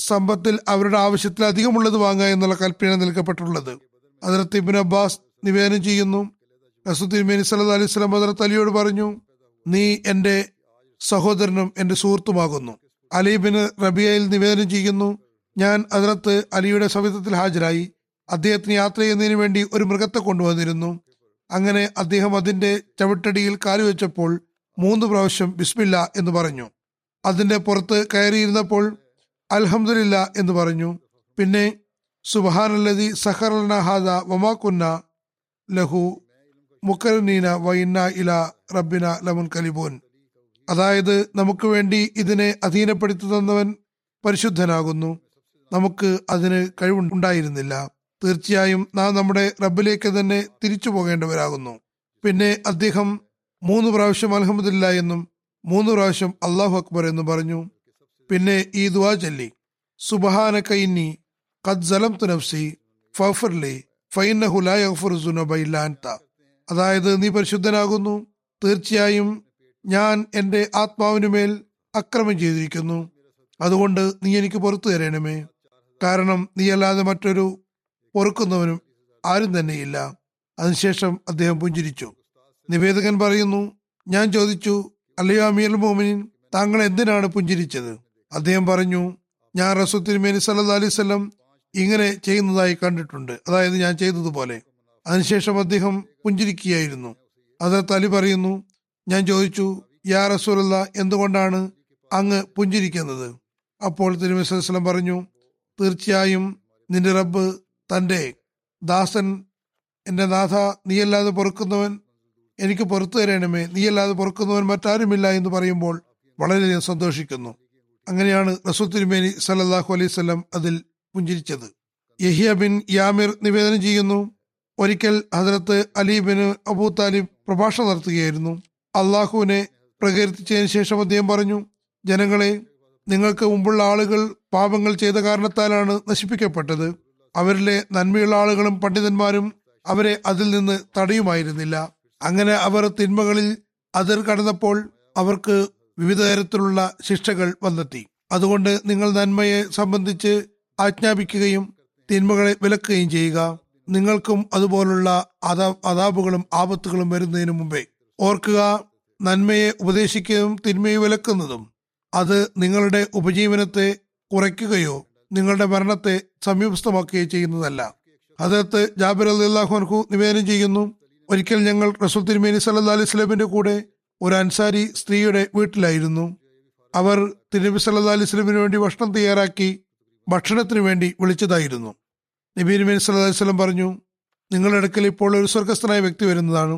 സമ്പത്തിൽ അവരുടെ ആവശ്യത്തിൽ അധികമുള്ളത് വാങ്ങുക എന്നുള്ള കൽപ്പന നൽകപ്പെട്ടുള്ളത്. ഹദ്റത്ത് ഇബ്നു അബ്ബാസ് നിവേദനം ചെയ്യുന്നു, റസൂലുള്ളാഹി സ്വല്ലല്ലാഹു അലൈഹി വസല്ലം ഹദ്റത്ത് അലിയോട് പറഞ്ഞു, നീ എൻ്റെ സഹോദരനും എൻ്റെ സുഹൃത്തുമാകുന്നു. അലി ബിൻ റബിയയിൽ നിവേദനം ചെയ്യുന്നു, ഞാൻ ഹദ്റത്ത് അലിയുടെ സവിധത്തിൽ ഹാജരായി. അദ്ദേഹത്തിന് യാത്ര ചെയ്യുന്നതിന് വേണ്ടി ഒരു മൃഗത്തെ കൊണ്ടുവന്നിരുന്നു. അങ്ങനെ അദ്ദേഹം അതിൻ്റെ ചവിട്ടടിയിൽ കാലുവെച്ചപ്പോൾ 3 പ്രാവശ്യം ബിസ്മില്ല എന്ന് പറഞ്ഞു. അതിൻ്റെ പുറത്ത് കയറിയിരുന്നപ്പോൾ അൽഹംദുലില്ല എന്ന് പറഞ്ഞു. പിന്നെ സുബ്ഹാനല്ലദി സഖറലനാ ഹാദാ വമാ കുന്നാ ലഹു മുഖർനീന വഇന്നാ ഇലാ റബ്ബിനാ ലമുൻകലിബൂൻ. അതായത് നമുക്ക് വേണ്ടി ഇതിനെ അധീനപ്പെടുത്തി തന്നവൻ പരിശുദ്ധനാകുന്നു, നമുക്ക് അതിന് കഴിവുണ്ടായിരുന്നില്ല. തീർച്ചയായും നാം നമ്മുടെ റബ്ബിലേക്ക് തന്നെ തിരിച്ചു പോകേണ്ടവരാകുന്നു. പിന്നെ അദ്ദേഹം 3 പ്രാവശ്യം അൽഹംദുലില്ല എന്നും 3 പ്രാവശ്യം അള്ളാഹു അക്ബർ എന്നും പറഞ്ഞു. പിന്നെ ഈ ദുആ ചൊല്ലി, സുബ്ഹാനക ഇന്നി ഖദ് സലംതു നഫ്സി ഫഗ്ഫിർ ലി ഫഇന്നഹു ലാ യഗ്ഫിറു ദുനൂബ ഇല്ലാ അൻത. അതായത് നീ പരിശുദ്ധനാകുന്നു, തീർച്ചയായും ഞാൻ എൻ്റെ ആത്മാവിനുമേൽ അക്രമം ചെയ്തിരിക്കുന്നു, അതുകൊണ്ട് നീ എനിക്ക് പുറത്തു തരണമേ, കാരണം നീയല്ലാതെ മറ്റൊരു പൊറുക്കുന്നവനും ആരും തന്നെയില്ല. അതിനുശേഷം അദ്ദേഹം പുഞ്ചിരിച്ചു. നിവേദകൻ പറയുന്നു, ഞാൻ ചോദിച്ചു, അല്ലയോ അമീർ മുഅ്മിനീൻ, താങ്കൾ എന്തിനാണ് പുഞ്ചിരിച്ചത്? അദ്ദേഹം പറഞ്ഞു, ഞാൻ റസൂലുള്ളാഹി സ്വല്ലല്ലാഹു അലൈഹി വസല്ലം ഇങ്ങനെ ചെയ്യുന്നതായി കണ്ടിട്ടുണ്ട്, അതായത് ഞാൻ ചെയ്തതുപോലെ. അതിനുശേഷം അദ്ദേഹം പുഞ്ചിരിക്കുകയായിരുന്നു. ഹദ്റത്ത് അലി പറയുന്നു, ഞാൻ ചോദിച്ചു, യാ റസൂലുള്ളാഹി, എന്തുകൊണ്ടാണ് അങ്ങ് പുഞ്ചിരിക്കുന്നത്? അപ്പോൾ തിരുമേനി സ്വല്ലല്ലാഹു അലൈഹി വസല്ലം പറഞ്ഞു, തീർച്ചയായും നിന്റെ റബ്ബ് തൻ്റെ ദാസൻ, എൻ്റെ നാഥ, നീയല്ലാതെ പൊറുക്കുന്നവൻ എനിക്ക് പുറത്തു തരണമേ, നീയല്ലാതെ പൊറുക്കുന്നവൻ മറ്റാരുമില്ല എന്ന് പറയുമ്പോൾ വളരെയധികം സന്തോഷിക്കുന്നു. അങ്ങനെയാണ് റസൂൽ തിരുമേനി സല്ലല്ലാഹു അലൈഹി വസല്ലം അതിൽ പുഞ്ചിരിച്ചത്. യഹിയ ബിൻ യാമിർ നിവേദനം ചെയ്യുന്നു, ഒരിക്കൽ ഹദ്റത്ത് അലി ബിൻ അബൂ താലിബ് പ്രഭാഷണം നടത്തുകയായിരുന്നു. അള്ളാഹുവിനെ പ്രകീർത്തിച്ചതിന് ശേഷം അദ്ദേഹം പറഞ്ഞു, ജനങ്ങളെ, നിങ്ങൾക്ക് മുമ്പുള്ള ആളുകൾ പാപങ്ങൾ ചെയ്ത കാരണത്താലാണ് നശിപ്പിക്കപ്പെട്ടത്. അവരിലെ നന്മയുള്ള ആളുകളും പണ്ഡിതന്മാരും അവരെ അതിൽ നിന്ന് തടയുമായിരുന്നില്ല. അങ്ങനെ അവർ തിന്മകളിൽ അതിർ കടന്നപ്പോൾ അവർക്ക് വിവിധ തരത്തിലുള്ള ശിക്ഷകൾ വന്നെത്തി. അതുകൊണ്ട് നിങ്ങൾ നന്മയെ സംബന്ധിച്ച് ആജ്ഞാപിക്കുകയും തിന്മകളെ വിലക്കുകയും ചെയ്യുക, നിങ്ങൾക്കും അതുപോലുള്ള അദാബുകളും ആപത്തുകളും വരുന്നതിന് മുമ്പേ. ഓർക്കുക, നന്മയെ ഉപദേശിക്കുകയും തിന്മയെ വിലക്കുന്നതും അത് നിങ്ങളുടെ ഉപജീവനത്തെ കുറയ്ക്കുകയോ നിങ്ങളുടെ മരണത്തെ സമീപസ്ഥമാക്കുകയോ ചെയ്യുന്നതല്ല. ഹദരത്ത് ജാബിർ റളിയല്ലാഹു അൻഹു നിവേദനം ചെയ്യുന്നു, ഒരിക്കൽ ഞങ്ങൾ റസൂൽ തിരുമേനി സല്ലല്ലാഹു അലൈഹി വസല്ലമിന്റെ കൂടെ ഒരു അൻസാരി സ്ത്രീയുടെ വീട്ടിലായിരുന്നു. അവർ തിരുനബി സല്ലല്ലാഹു അലൈഹി വസല്ലമിന് വേണ്ടി ഭക്ഷണം തയ്യാറാക്കി ഭക്ഷണത്തിന് വേണ്ടി വിളിച്ചതായിരുന്നു. നബി തിരുമേനി സല്ലല്ലാഹു അലൈഹി വസല്ലം പറഞ്ഞു, നിങ്ങളുടെ അടുക്കൽ ഇപ്പോൾ ഒരു സ്വർഗസ്ഥനായ വ്യക്തി വരുന്നതാണ്.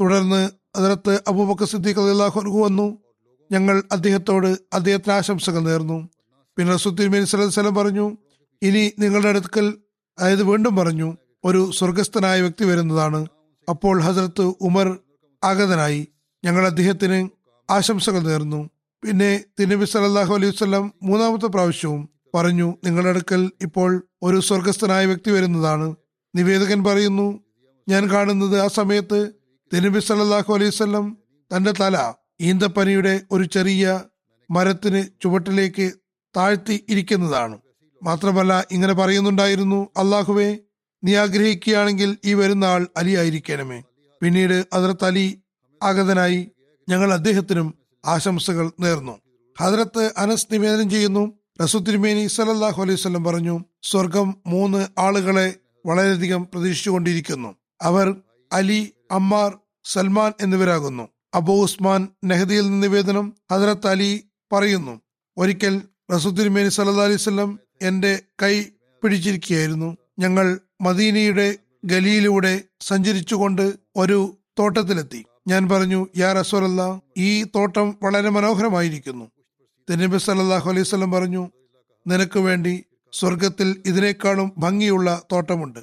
തുടർന്ന് ഹദരത്ത് അബൂബക്കർ സിദ്ദീഖ് റളിയല്ലാഹു അൻഹു വന്നു. ഞങ്ങൾ അദ്ദേഹത്തോട് അദ്ദേഹത്തിന് ആശംസകൾ നേർന്നു. പിന്നെ റസൂൽ തിരുമേനി സല്ലല്ലാഹു അലൈഹി വസല്ലം പറഞ്ഞു, ഇനി നിങ്ങളുടെ അടുക്കൽ, അതായത് വീണ്ടും പറഞ്ഞു, ഒരു സ്വർഗസ്ഥനായ വ്യക്തി വരുന്നതാണ്. അപ്പോൾ ഹസരത്ത് ഉമർ ആഗതനായി. ഞങ്ങൾ അദ്ദേഹത്തിന് ആശംസകൾ നേർന്നു. പിന്നെ തിരുനബി സല്ലല്ലാഹു അലൈഹി വസല്ലം മൂന്നാമത്തെ പ്രാവശ്യവും പറഞ്ഞു, നിങ്ങളുടെ അടുക്കൽ ഇപ്പോൾ ഒരു സ്വർഗസ്ഥനായ വ്യക്തി വരുന്നതാണ്. നിവേദകൻ പറയുന്നു, ഞാൻ കാണുന്നത് ആ സമയത്ത് തിരുനബി സല്ലല്ലാഹു അലൈഹി വസല്ലം തന്റെ തല ഈന്തപ്പനിയുടെ ഒരു ചെറിയ മരത്തിന് ചുവട്ടിലേക്ക് താഴ്ത്തി ഇരിക്കുന്നതാണ്. മാത്രമല്ല ഇങ്ങനെ പറയുന്നുണ്ടായിരുന്നു, അള്ളാഹുവേ, നീ ആഗ്രഹിക്കുകയാണെങ്കിൽ ഈ വരുന്ന ആൾ അലിയായിരിക്കണമേ. പിന്നീട് ഹദരത്ത് അലി ആഗതനായി. ഞങ്ങൾ അദ്ദേഹത്തിനും ആശംസകൾ നേർന്നു. ഹദരത്ത് അനസ് നിവേദനം ചെയ്യുന്നു, റസൂൽ തിരുമേനി സല്ലല്ലാഹു അലൈഹി വസല്ലം പറഞ്ഞു, സ്വർഗം 3 ആളുകളെ വളരെയധികം പ്രതീക്ഷിച്ചുകൊണ്ടിരിക്കുന്നു. അവർ അലി, അമ്മാർ, സൽമാൻ എന്നിവരാകുന്നു. അബൂ ഉസ്മാൻ നഹദിയിൽ നിന്ന് നിവേദനം, ഹദരത്ത് അലി പറയുന്നു, ഒരിക്കൽ റസൂൽ തിരുമേനി സല്ലല്ലാഹു അലൈഹി വസല്ലം എന്റെ കൈ പിടിച്ചിരിക്കുകയായിരുന്നു. ഞങ്ങൾ മദീനയുടെ ഗലിയിലൂടെ സഞ്ചരിച്ചുകൊണ്ട് ഒരു തോട്ടത്തിലെത്തി. ഞാൻ പറഞ്ഞു, യാ റസൂലല്ലാഹ്, ഈ തോട്ടം വളരെ മനോഹരമായിരിക്കുന്നു. തിരുനബി സല്ലല്ലാഹു അലൈഹി വസല്ലം പറഞ്ഞു, നിനക്ക് വേണ്ടി സ്വർഗത്തിൽ ഇതിനേക്കാളും ഭംഗിയുള്ള തോട്ടമുണ്ട്.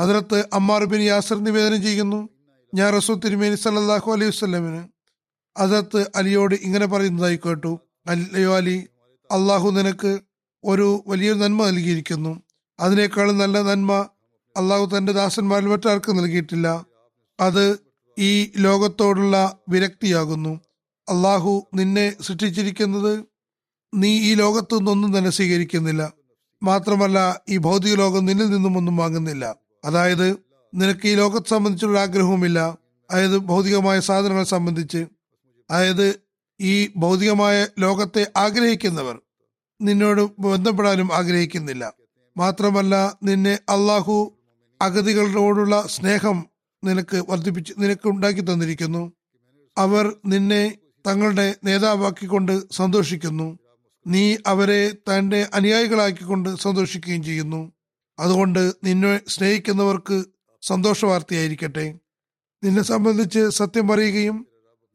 ഹദരത്ത് അമ്മാർ ബിൻ യാസർ നിവേദനം ചെയ്യുന്നു, ഞാൻ റസൂൽ തിരുമേനി സല്ലല്ലാഹു അലൈഹി വസല്ലമിന് ഹദരത്ത് അലിയോട് ഇങ്ങനെ പറയുന്നതായി കേട്ടു, അല്ലയോ അലി, അള്ളാഹു നിനക്ക് ഒരു വലിയൊരു നന്മ നൽകിയിരിക്കുന്നു. അതിനേക്കാളും നല്ല നന്മ അള്ളാഹു തന്റെ ദാസന്മാരിൽ മറ്റാർക്കും നൽകിയിട്ടില്ല. അത് ഈ ലോകത്തോടുള്ള വിരക്തിയാകുന്നു. അള്ളാഹു നിന്നെ സൃഷ്ടിച്ചിരിക്കുന്നത് നീ ഈ ലോകത്തു നിന്നൊന്നും തന്നെ സ്വീകരിക്കുന്നില്ല. മാത്രമല്ല ഈ ഭൗതിക ലോകം നിന്നിൽ നിന്നും ഒന്നും വാങ്ങുന്നില്ല. അതായത് നിനക്ക് ഈ ലോകത്തെ സംബന്ധിച്ചുള്ള ആഗ്രഹവുമില്ല. അതായത് ഭൗതികമായ സാധനങ്ങളെ സംബന്ധിച്ച്, അതായത് ഈ ഭൗതികമായ ലോകത്തെ ആഗ്രഹിക്കുന്നവർ നിന്നോട് ബന്ധപ്പെടാനും ആഗ്രഹിക്കുന്നില്ല. മാത്രമല്ല നിന്നെ അള്ളാഹു അഗതികളോടുള്ള സ്നേഹം നിനക്ക് ഉണ്ടാക്കി തന്നിരിക്കുന്നു. അവർ നിന്നെ തങ്ങളുടെ നേതാവാക്കിക്കൊണ്ട് സന്തോഷിക്കുന്നു. നീ അവരെ തൻ്റെ അനുയായികളാക്കിക്കൊണ്ട് സന്തോഷിക്കുകയും ചെയ്യുന്നു. അതുകൊണ്ട് നിന്നെ സ്നേഹിക്കുന്നവർക്ക് സന്തോഷവാർത്തയായിരിക്കട്ടെ. നിന്നെ സംബന്ധിച്ച് സത്യം പറയുകയും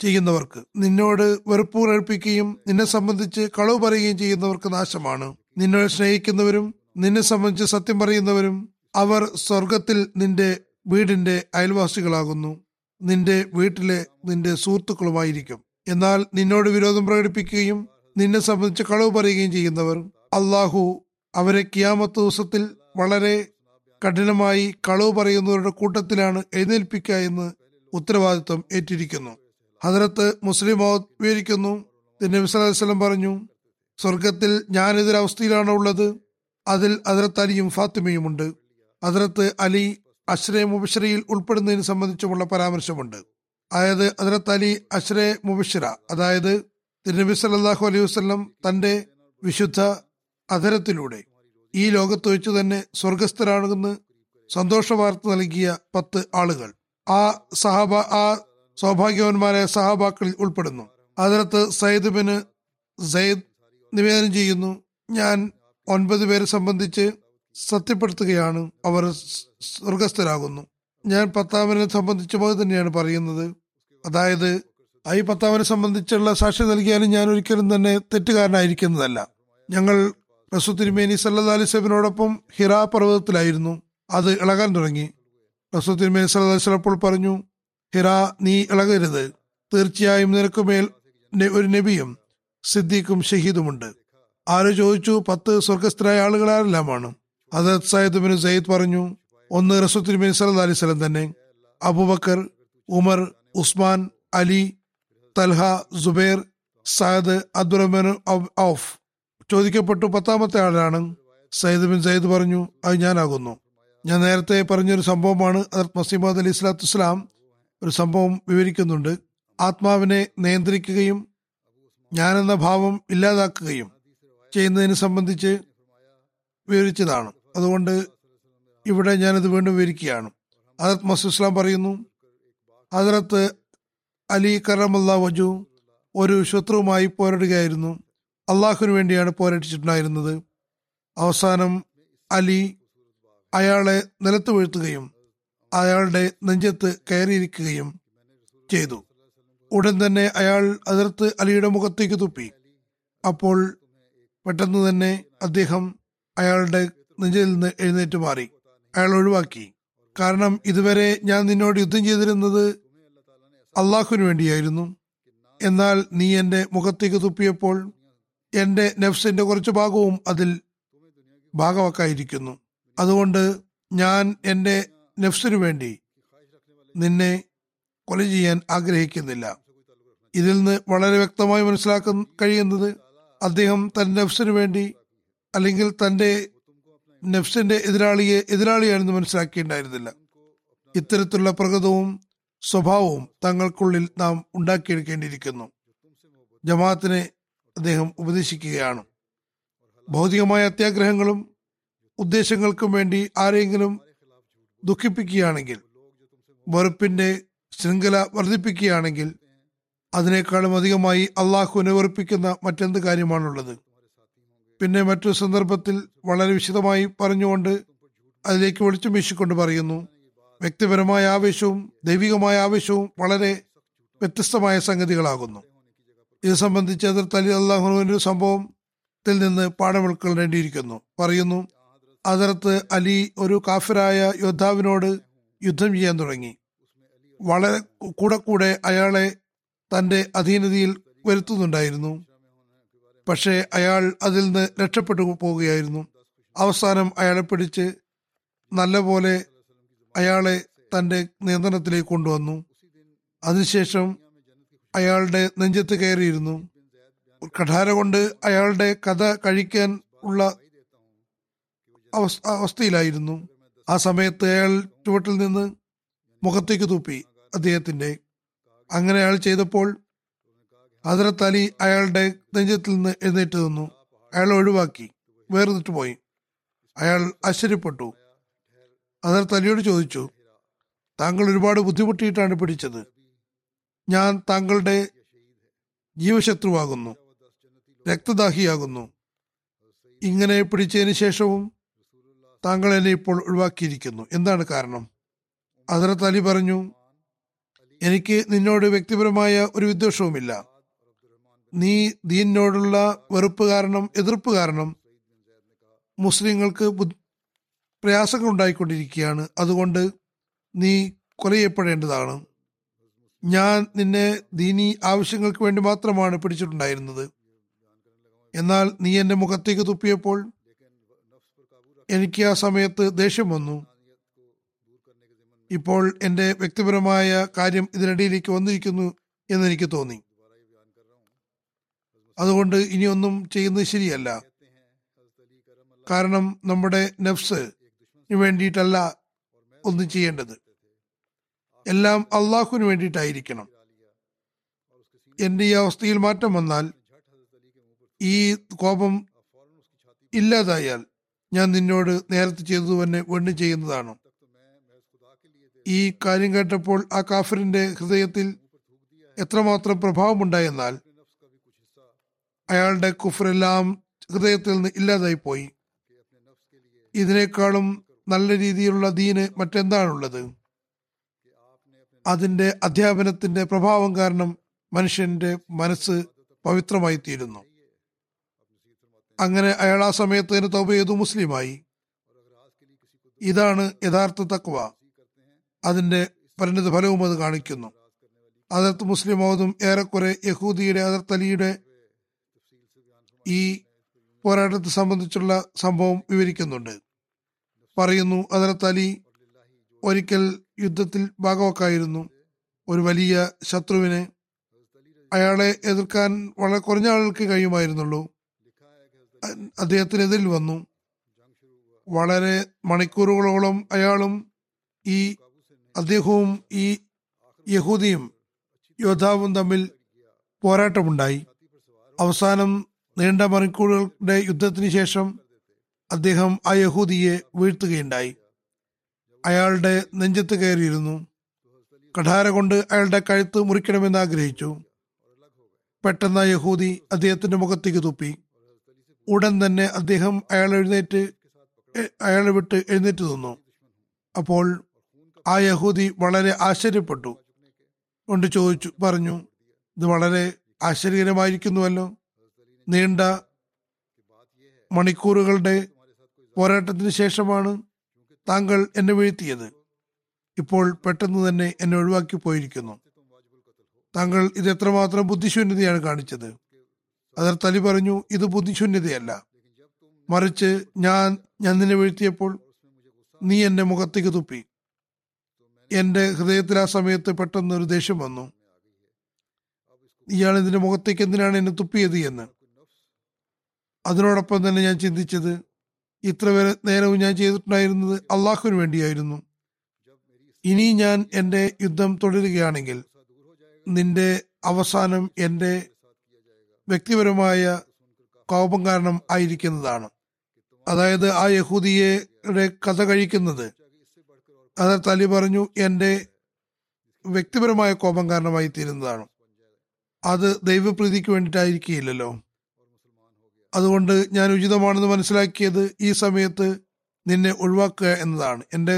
ചെയ്യുന്നവർക്ക്, നിന്നോട് വെറുപ്പ് പ്രകടിപ്പിക്കുകയും നിന്നെ സംബന്ധിച്ച് കളവ് പറയുകയും ചെയ്യുന്നവർക്ക് നാശമാണ്. നിന്നെ സ്നേഹിക്കുന്നവരും നിന്നെ സംബന്ധിച്ച് സത്യം പറയുന്നവരും അവർ സ്വർഗത്തിൽ നിന്റെ വീടിന്റെ അയൽവാസികളാകുന്നു, നിന്റെ വീട്ടിലെ നിന്റെ സുഹൃത്തുക്കളുമായിരിക്കും. എന്നാൽ നിന്നോട് വിരോധം പ്രകടിപ്പിക്കുകയും നിന്നെ സംബന്ധിച്ച് കളവ് പറയുകയും ചെയ്യുന്നവർ, അള്ളാഹു അവരെ ഖിയാമത്ത് ദിവസത്തിൽ വളരെ കഠിനമായി കളവ് പറയുന്നവരുടെ കൂട്ടത്തിലാണ് എഴുന്നേൽപ്പിക്കുക എന്ന് ഉത്തരവാദിത്വം ഏറ്റിരിക്കുന്നു. ഹദരത്ത് മുസ്ലിം വിവരിക്കുന്നു, തിരുനബി സല്ലല്ലാഹു അലൈഹി വസല്ലം പറഞ്ഞു, സ്വർഗത്തിൽ ഞാനിതൊരവസ്ഥയിലാണ് ഉള്ളത്. അതിൽ ഹദരത്ത് അലിയും ഫാത്തിമയുമുണ്ട്. ഹദരത്ത് അലി അശ്രേ മുബശ്രയിൽ ഉൾപ്പെടുന്നതിന് സംബന്ധിച്ചുമുള്ള പരാമർശമുണ്ട്. അതായത് ഹദരത്ത് അലി അശ്രേ മുബശ്ര, അതായത് തിരുനബി സല്ലല്ലാഹു അലൈഹി വസല്ലം തൻ്റെ വിശുദ്ധ അധരത്തിലൂടെ ഈ ലോകത്ത് വെച്ച് തന്നെ സ്വർഗസ്ഥരാണെന്ന് സന്തോഷ വാർത്ത നൽകിയ 10 ആളുകൾ ആ സൗഭാഗ്യവാന്മാരെ സഹാബാക്കളിൽ ഉൾപ്പെടുന്നു. ഹദരത്ത് സയ്യിദ് ബിൻ സയ്യിദ് നിവേദനം ചെയ്യുന്നു, ഞാൻ 9 പേരെ സംബന്ധിച്ച് സത്യപ്പെടുത്തുകയാണ്, അവർ സ്വർഗസ്ഥരാകുന്നു. ഞാൻ 10-ാമനെ സംബന്ധിച്ചും അത് തന്നെയാണ് പറയുന്നത്. അതായത് ഈ 10-ാമനെ സംബന്ധിച്ചുള്ള സാക്ഷി നൽകിയാലും ഞാൻ ഒരിക്കലും തന്നെ തെറ്റുകാരനായിരിക്കുന്നതല്ല. ഞങ്ങൾ റസൂൽ തിരുമേനി സല്ലല്ലാഹു അലൈഹി വസല്ലമിനോടൊപ്പം ഹിറാ പർവ്വതത്തിലായിരുന്നു. അത് ഇളകാൻ തുടങ്ങി. റസൂൽ തിരുമേനി സല്ലല്ലാഹു അലൈഹി വസല്ലം പറഞ്ഞു, ഹിറാ, നീ ഇളകരുത്. തീർച്ചയായും നിനക്കുമേൽ ഒരു നബിയും സിദ്ദീഖും ഷഹീദുമുണ്ട്. ആരോ ചോദിച്ചു, 10 സ്വർഗസ്ഥരായ ആളുകൾ ആരെല്ലാമാണ്? ഹദരത്ത് സയ്യിദ് ബിൻ സയ്യിദ് പറഞ്ഞു, ഒന്ന് റസൂൽ തിരുമേനി സല്ലല്ലാഹു അലൈഹി വസല്ലം തന്നെ. Abu Bakr, Umar, Usman, Ali, Talha, Zubair, Saad, Abdurrahman Auf. ചോദിക്കപ്പെട്ടു, 10-മത്തെ ആളാണ്? സയ്യിദ് ബിൻ സയ്യിദ് പറഞ്ഞു, അത് ഞാനാകുന്നു. ഞാൻ നേരത്തെ പറഞ്ഞൊരു സംഭവമാണ്. ഹദരത്ത് മസീഹ് അലി സ്വലാത്തു വസ്സലാം ഒരു സംഭവം വിവരിക്കുന്നുണ്ട്. ആത്മാവിനെ നിയന്ത്രിക്കുകയും ഞാനെന്ന ഭാവം ഇല്ലാതാക്കുകയും ചെയ്യുന്നതിനെ സംബന്ധിച്ച് വിവരിച്ചതാണ്. അതുകൊണ്ട് ഇവിടെ ഞാനത് വീണ്ടും വിവരിക്കുകയാണ്. ഹദരത്ത് മസൂദ് ഇസ്ലാം പറയുന്നു, ഹദരത്ത് അലി കറമല്ലാഹു വജ്ഹു ഒരു ശത്രുവുമായി പോരാടുകയായിരുന്നു. അള്ളാഹുവിന് വേണ്ടിയാണ് പോരാടിച്ചിട്ടുണ്ടായിരുന്നത്. അവസാനം അലി അയാളെ നിലത്ത് വീഴ്ത്തുകയും അയാളുടെ നെഞ്ചത്ത് കയറിയിരിക്കുകയും ചെയ്തു. ഉടൻ തന്നെ അയാൾ ഹദരത്ത് അലിയുടെ മുഖത്തേക്ക് തുപ്പി. അപ്പോൾ പെട്ടെന്ന് തന്നെ അദ്ദേഹം അയാളുടെ നെഞ്ചിൽ നിന്ന് എഴുന്നേറ്റ് മാറി. അയാൾ ഒഴിവാക്കി. കാരണം ഇതുവരെ ഞാൻ നിന്നോട് യുദ്ധം ചെയ്തിരുന്നത് അള്ളാഹുവിന് വേണ്ടിയായിരുന്നു. എന്നാൽ നീ എൻ്റെ മുഖത്തേക്ക് തുപ്പിയപ്പോൾ എൻ്റെ നെഫ്സിൻ്റെ കുറച്ച് ഭാഗവും അതിൽ ഭാഗവാക്കായിരിക്കുന്നു. അതുകൊണ്ട് ഞാൻ എൻ്റെ നെഫ്സിനു വേണ്ടി നിന്നെ കൊല ചെയ്യാൻ ആഗ്രഹിക്കുന്നില്ല. ഇതിൽ നിന്ന് വളരെ വ്യക്തമായി മനസ്സിലാക്കാൻ കഴിയുന്നത് അദ്ദേഹം തൻ്റെ നെഫ്സിനു വേണ്ടി അല്ലെങ്കിൽ തൻ്റെ നെഫ്സിന്റെ എതിരാളിയാണെന്ന് മനസ്സിലാക്കിയിട്ടുണ്ടായിരുന്നില്ല. ഇത്തരത്തിലുള്ള പ്രകൃതവും സ്വഭാവവും തങ്ങൾക്കുള്ളിൽ നാം ഉണ്ടാക്കിയെടുക്കേണ്ടിയിരിക്കുന്നു. ജമാഅത്തിനെ അദ്ദേഹം ഉപദേശിക്കുകയാണ്. ഭൗതികമായ അത്യാഗ്രഹങ്ങളും ഉദ്ദേശങ്ങൾക്കും വേണ്ടി ആരെങ്കിലും ദുഃഖിപ്പിക്കുകയാണെങ്കിൽ, വെറുപ്പിന്റെ ശൃംഖല വർദ്ധിപ്പിക്കുകയാണെങ്കിൽ, അതിനേക്കാളും അധികമായി അള്ളാഹുവിനെ വെറുപ്പിക്കുന്ന മറ്റെന്ത് കാര്യമാണുള്ളത്? പിന്നെ മറ്റൊരു സന്ദർഭത്തിൽ വളരെ വിശദമായി പറഞ്ഞുകൊണ്ട് അതിലേക്ക് വെളിച്ചം വീശിക്കൊണ്ട് പറയുന്നു, വ്യക്തിപരമായ ആവേശവും ദൈവികമായ ആവേശവും വളരെ വ്യത്യസ്തമായ സംഗതികളാകുന്നു. ഇത് സംബന്ധിച്ച് ഹദരത്ത് അലി അള്ളാഹുവിൻ്റെ സംഭവത്തിൽ നിന്ന് പാഠം ഉൾക്കൊള്ളേണ്ടിയിരിക്കുന്നു. പറയുന്നു, ഹദരത്ത് അലി ഒരു കാഫിറായ യോദ്ധാവിനോട് യുദ്ധം ചെയ്യാൻ തുടങ്ങി. വളരെ കൂടെ കൂടെ അയാളെ തൻ്റെ അധീനതയിൽ വരുത്തുന്നുണ്ടായിരുന്നു. പക്ഷേ അയാൾ അതിൽ നിന്ന് രക്ഷപ്പെട്ടു പോവുകയായിരുന്നു. അവസാനം അയാളെ പിടിച്ച് നല്ലപോലെ അയാളെ തൻ്റെ നിയന്ത്രണത്തിലേക്ക് കൊണ്ടുവന്നു. അതിനുശേഷം അയാളുടെ നെഞ്ചത്ത് കയറിയിരുന്നു. കഠാര കൊണ്ട് അയാളുടെ കഥ കഴിക്കാൻ ഉള്ള അവസ്ഥയിലായിരുന്നു. ആ സമയത്ത് അയാൾ ചുവട്ടിൽ നിന്ന് മുഖത്തേക്ക് തുപ്പി അദ്ദേഹത്തിൻ്റെ. അങ്ങനെ അയാൾ ചെയ്തപ്പോൾ ഹദരത്ത് അലി അയാളുടെ നെഞ്ചത്തിൽ നിന്ന് എഴുന്നേറ്റ് നിന്നു. അയാൾ ഒഴിവാക്കി, വേർതിട്ട് പോയി. അയാൾ ആശ്ചര്യപ്പെട്ടു. ഹദരത്ത് അലിയോട് ചോദിച്ചു, താങ്കൾ ഒരുപാട് ബുദ്ധിമുട്ടിയിട്ടാണ് പിടിച്ചത്. ഞാൻ താങ്കളുടെ ജീവശത്രുവാകുന്നു, രക്തദാഹിയാകുന്നു. ഇങ്ങനെ പിടിച്ചതിന് ശേഷവും താങ്കൾ എന്നെ ഇപ്പോൾ ഒഴിവാക്കിയിരിക്കുന്നു. എന്താണ് കാരണം? ഹദരത്ത് അലി പറഞ്ഞു, എനിക്ക് നിന്നോട് വ്യക്തിപരമായ ഒരു വിദ്വേഷവുമില്ല. നീ ദീനിനോടുള്ള വെറുപ്പ് കാരണം, എതിർപ്പ് കാരണം മുസ്ലിങ്ങൾക്ക് പ്രയാസങ്ങൾ ഉണ്ടായിക്കൊണ്ടിരിക്കുകയാണ്. അതുകൊണ്ട് നീ കൊല ചെയ്യപ്പെടേണ്ടതാണ്. ഞാൻ നിന്നെ ദീനി ആവശ്യങ്ങൾക്ക് വേണ്ടി മാത്രമാണ് പിടിച്ചിട്ടുണ്ടായിരുന്നത്. എന്നാൽ നീ എൻ്റെ മുഖത്തേക്ക് തുപ്പിയപ്പോൾ എനിക്ക് ആ സമയത്ത് ദേഷ്യം വന്നു. ഇപ്പോൾ എൻ്റെ വ്യക്തിപരമായ കാര്യം ഇതിനിടയിലേക്ക് വന്നിരിക്കുന്നു എന്നെനിക്ക് തോന്നി. അതുകൊണ്ട് ഇനിയൊന്നും ചെയ്യുന്നത് ശരിയല്ല. കാരണം നമ്മുടെ നഫ്സിന് വേണ്ടിയിട്ടല്ല ഒന്നും ചെയ്യേണ്ടത്. എല്ലാം അള്ളാഹുവിന് വേണ്ടിയിട്ടായിരിക്കണം. എൻ്റെ ഈ അവസ്ഥയിൽ മാറ്റം വന്നാൽ, ഈ കോപം ഇല്ലാതായാൽ, ഞാൻ നിന്നോട് നേരത്തെ ചെയ്തതു തന്നെ വീണ്ടും ചെയ്യുന്നതാണ്. ഈ കാര്യം കേട്ടപ്പോൾ ആ കാഫിറിന്റെ ഹൃദയത്തിൽ എത്രമാത്രം പ്രഭാവമുണ്ടായെന്നാൽ അയാളുടെ കുഫ്രെല്ലാം ഹൃദയത്തിൽ നിന്ന് ഇല്ലാതായി പോയി. ഇതിനേക്കാളും നല്ല രീതിയിലുള്ള ദീന് മറ്റെന്താണുള്ളത്? അതിൻ്റെ അധ്യാപനത്തിന്റെ പ്രഭാവം കാരണം മനുഷ്യന്റെ മനസ്സ് പവിത്രമായി തീരുന്നു. അങ്ങനെ അയാൾ ആ സമയത്ത് തന്നെ തൗബ ചെയ്തു, മുസ്ലിമായി. ഇതാണ് യഥാർത്ഥ തഖ്വ. അതിന്റെ പരിണിത ഫലവും അത് കാണിക്കുന്നു. ഹദരത്ത് മുസ്ലിം ഓതും ഏറെക്കുറെ യഹൂദിയുടെ ഹദരത്ത് അലിയുടെ ഈ പോരാട്ടത്തെ സംബന്ധിച്ചുള്ള സംഭവം വിവരിക്കുന്നുണ്ട്. പറയുന്നു, ഹദരത്ത് അലി ഒരിക്കൽ യുദ്ധത്തിൽ ഭാഗവാക്കായിരുന്നു. ഒരു വലിയ ശത്രുവിനെ അയാളെ എതിർക്കാൻ വളരെ കുറഞ്ഞ ആളുകൾക്ക് കഴിയുമായിരുന്നുള്ളൂ. അദ്ദേഹത്തിനെതിരിൽ വന്നു. വളരെ മണിക്കൂറുകളോളം അയാളും ഈ അദ്ദേഹവും ഈ യഹൂദിയും യോദ്ധാവും തമ്മിൽ പോരാട്ടമുണ്ടായി. അവസാനം നീണ്ട മണിക്കൂറുകളുടെ യുദ്ധത്തിന് ശേഷം അദ്ദേഹം ആ യഹൂദിയെ വീഴ്ത്തുകയുണ്ടായി. അയാളുടെ നെഞ്ചത്ത് കയറിയിരുന്നു. കഠാര കൊണ്ട് അയാളുടെ കഴുത്ത് മുറിക്കണമെന്ന് ആഗ്രഹിച്ചു. പെട്ടെന്ന് ആ യഹൂദി അദ്ദേഹത്തിന്റെ മുഖത്തേക്ക് തുപ്പി. ഉടൻ തന്നെ അദ്ദേഹം അയാളെ വിട്ട് എഴുന്നേറ്റ് നിന്നു. അപ്പോൾ ആ യഹൂദി വളരെ ആശ്ചര്യപ്പെട്ടു കൊണ്ട് പറഞ്ഞു, ഇത് വളരെ ആശ്ചര്യകരമായിരിക്കുന്നുവല്ലോ, നീണ്ട മണിക്കൂറുകളുടെ പോരാട്ടത്തിന് ശേഷമാണ് താങ്കൾ എന്നെ വീഴ്ത്തിയത്. ഇപ്പോൾ പെട്ടെന്ന് തന്നെ എന്നെ ഒഴിവാക്കി പോയിരിക്കുന്നു. താങ്കൾ ഇത് എത്രമാത്രം ബുദ്ധിശൂന്യതയാണ് കാണിച്ചത്. അതർത്തലി പറഞ്ഞു, ഇത് ബുദ്ധിശൂന്യതയല്ല, മറിച്ച് ഞാൻ നിന്നെ വീഴ്ത്തിയപ്പോൾ നീ എന്റെ മുഖത്തേക്ക് തുപ്പി. എന്റെ ഹൃദയത്തിൽ ആ സമയത്ത് പെട്ടെന്ന് ഒരു ദേഷ്യം വന്നു, ഇയാൾ ഇതിന്റെ മുഖത്തേക്ക് എന്തിനാണ് എന്നെ തുപ്പിയത് എന്ന്. അതിനോടൊപ്പം തന്നെ ഞാൻ ചിന്തിച്ചത്, ഇത്ര വരെ നേരവും ഞാൻ ചെയ്തിട്ടുണ്ടായിരുന്നത് അള്ളാഹുവിന് വേണ്ടിയായിരുന്നു. ഇനി ഞാൻ എൻ്റെ യുദ്ധം തുടരുകയാണെങ്കിൽ നിന്റെ അവസാനം എൻ്റെ വ്യക്തിപരമായ കോപം കാരണം ആയിരിക്കുന്നതാണ്. അതായത് ആ യഹൂദിയുടെ കഥ കഴിക്കുന്നത് അതർത്ത് അലി പറഞ്ഞു എൻ്റെ വ്യക്തിപരമായ കോപം കാരണമായി തീരുന്നതാണ്. അത് ദൈവപ്രീതിക്ക് വേണ്ടിയിട്ടായിരിക്കില്ലല്ലോ. അതുകൊണ്ട് ഞാൻ ഉചിതമാണെന്ന് മനസ്സിലാക്കിയത് ഈ സമയത്ത് നിന്നെ ഒഴിവാക്കുക എന്നതാണ്. എൻ്റെ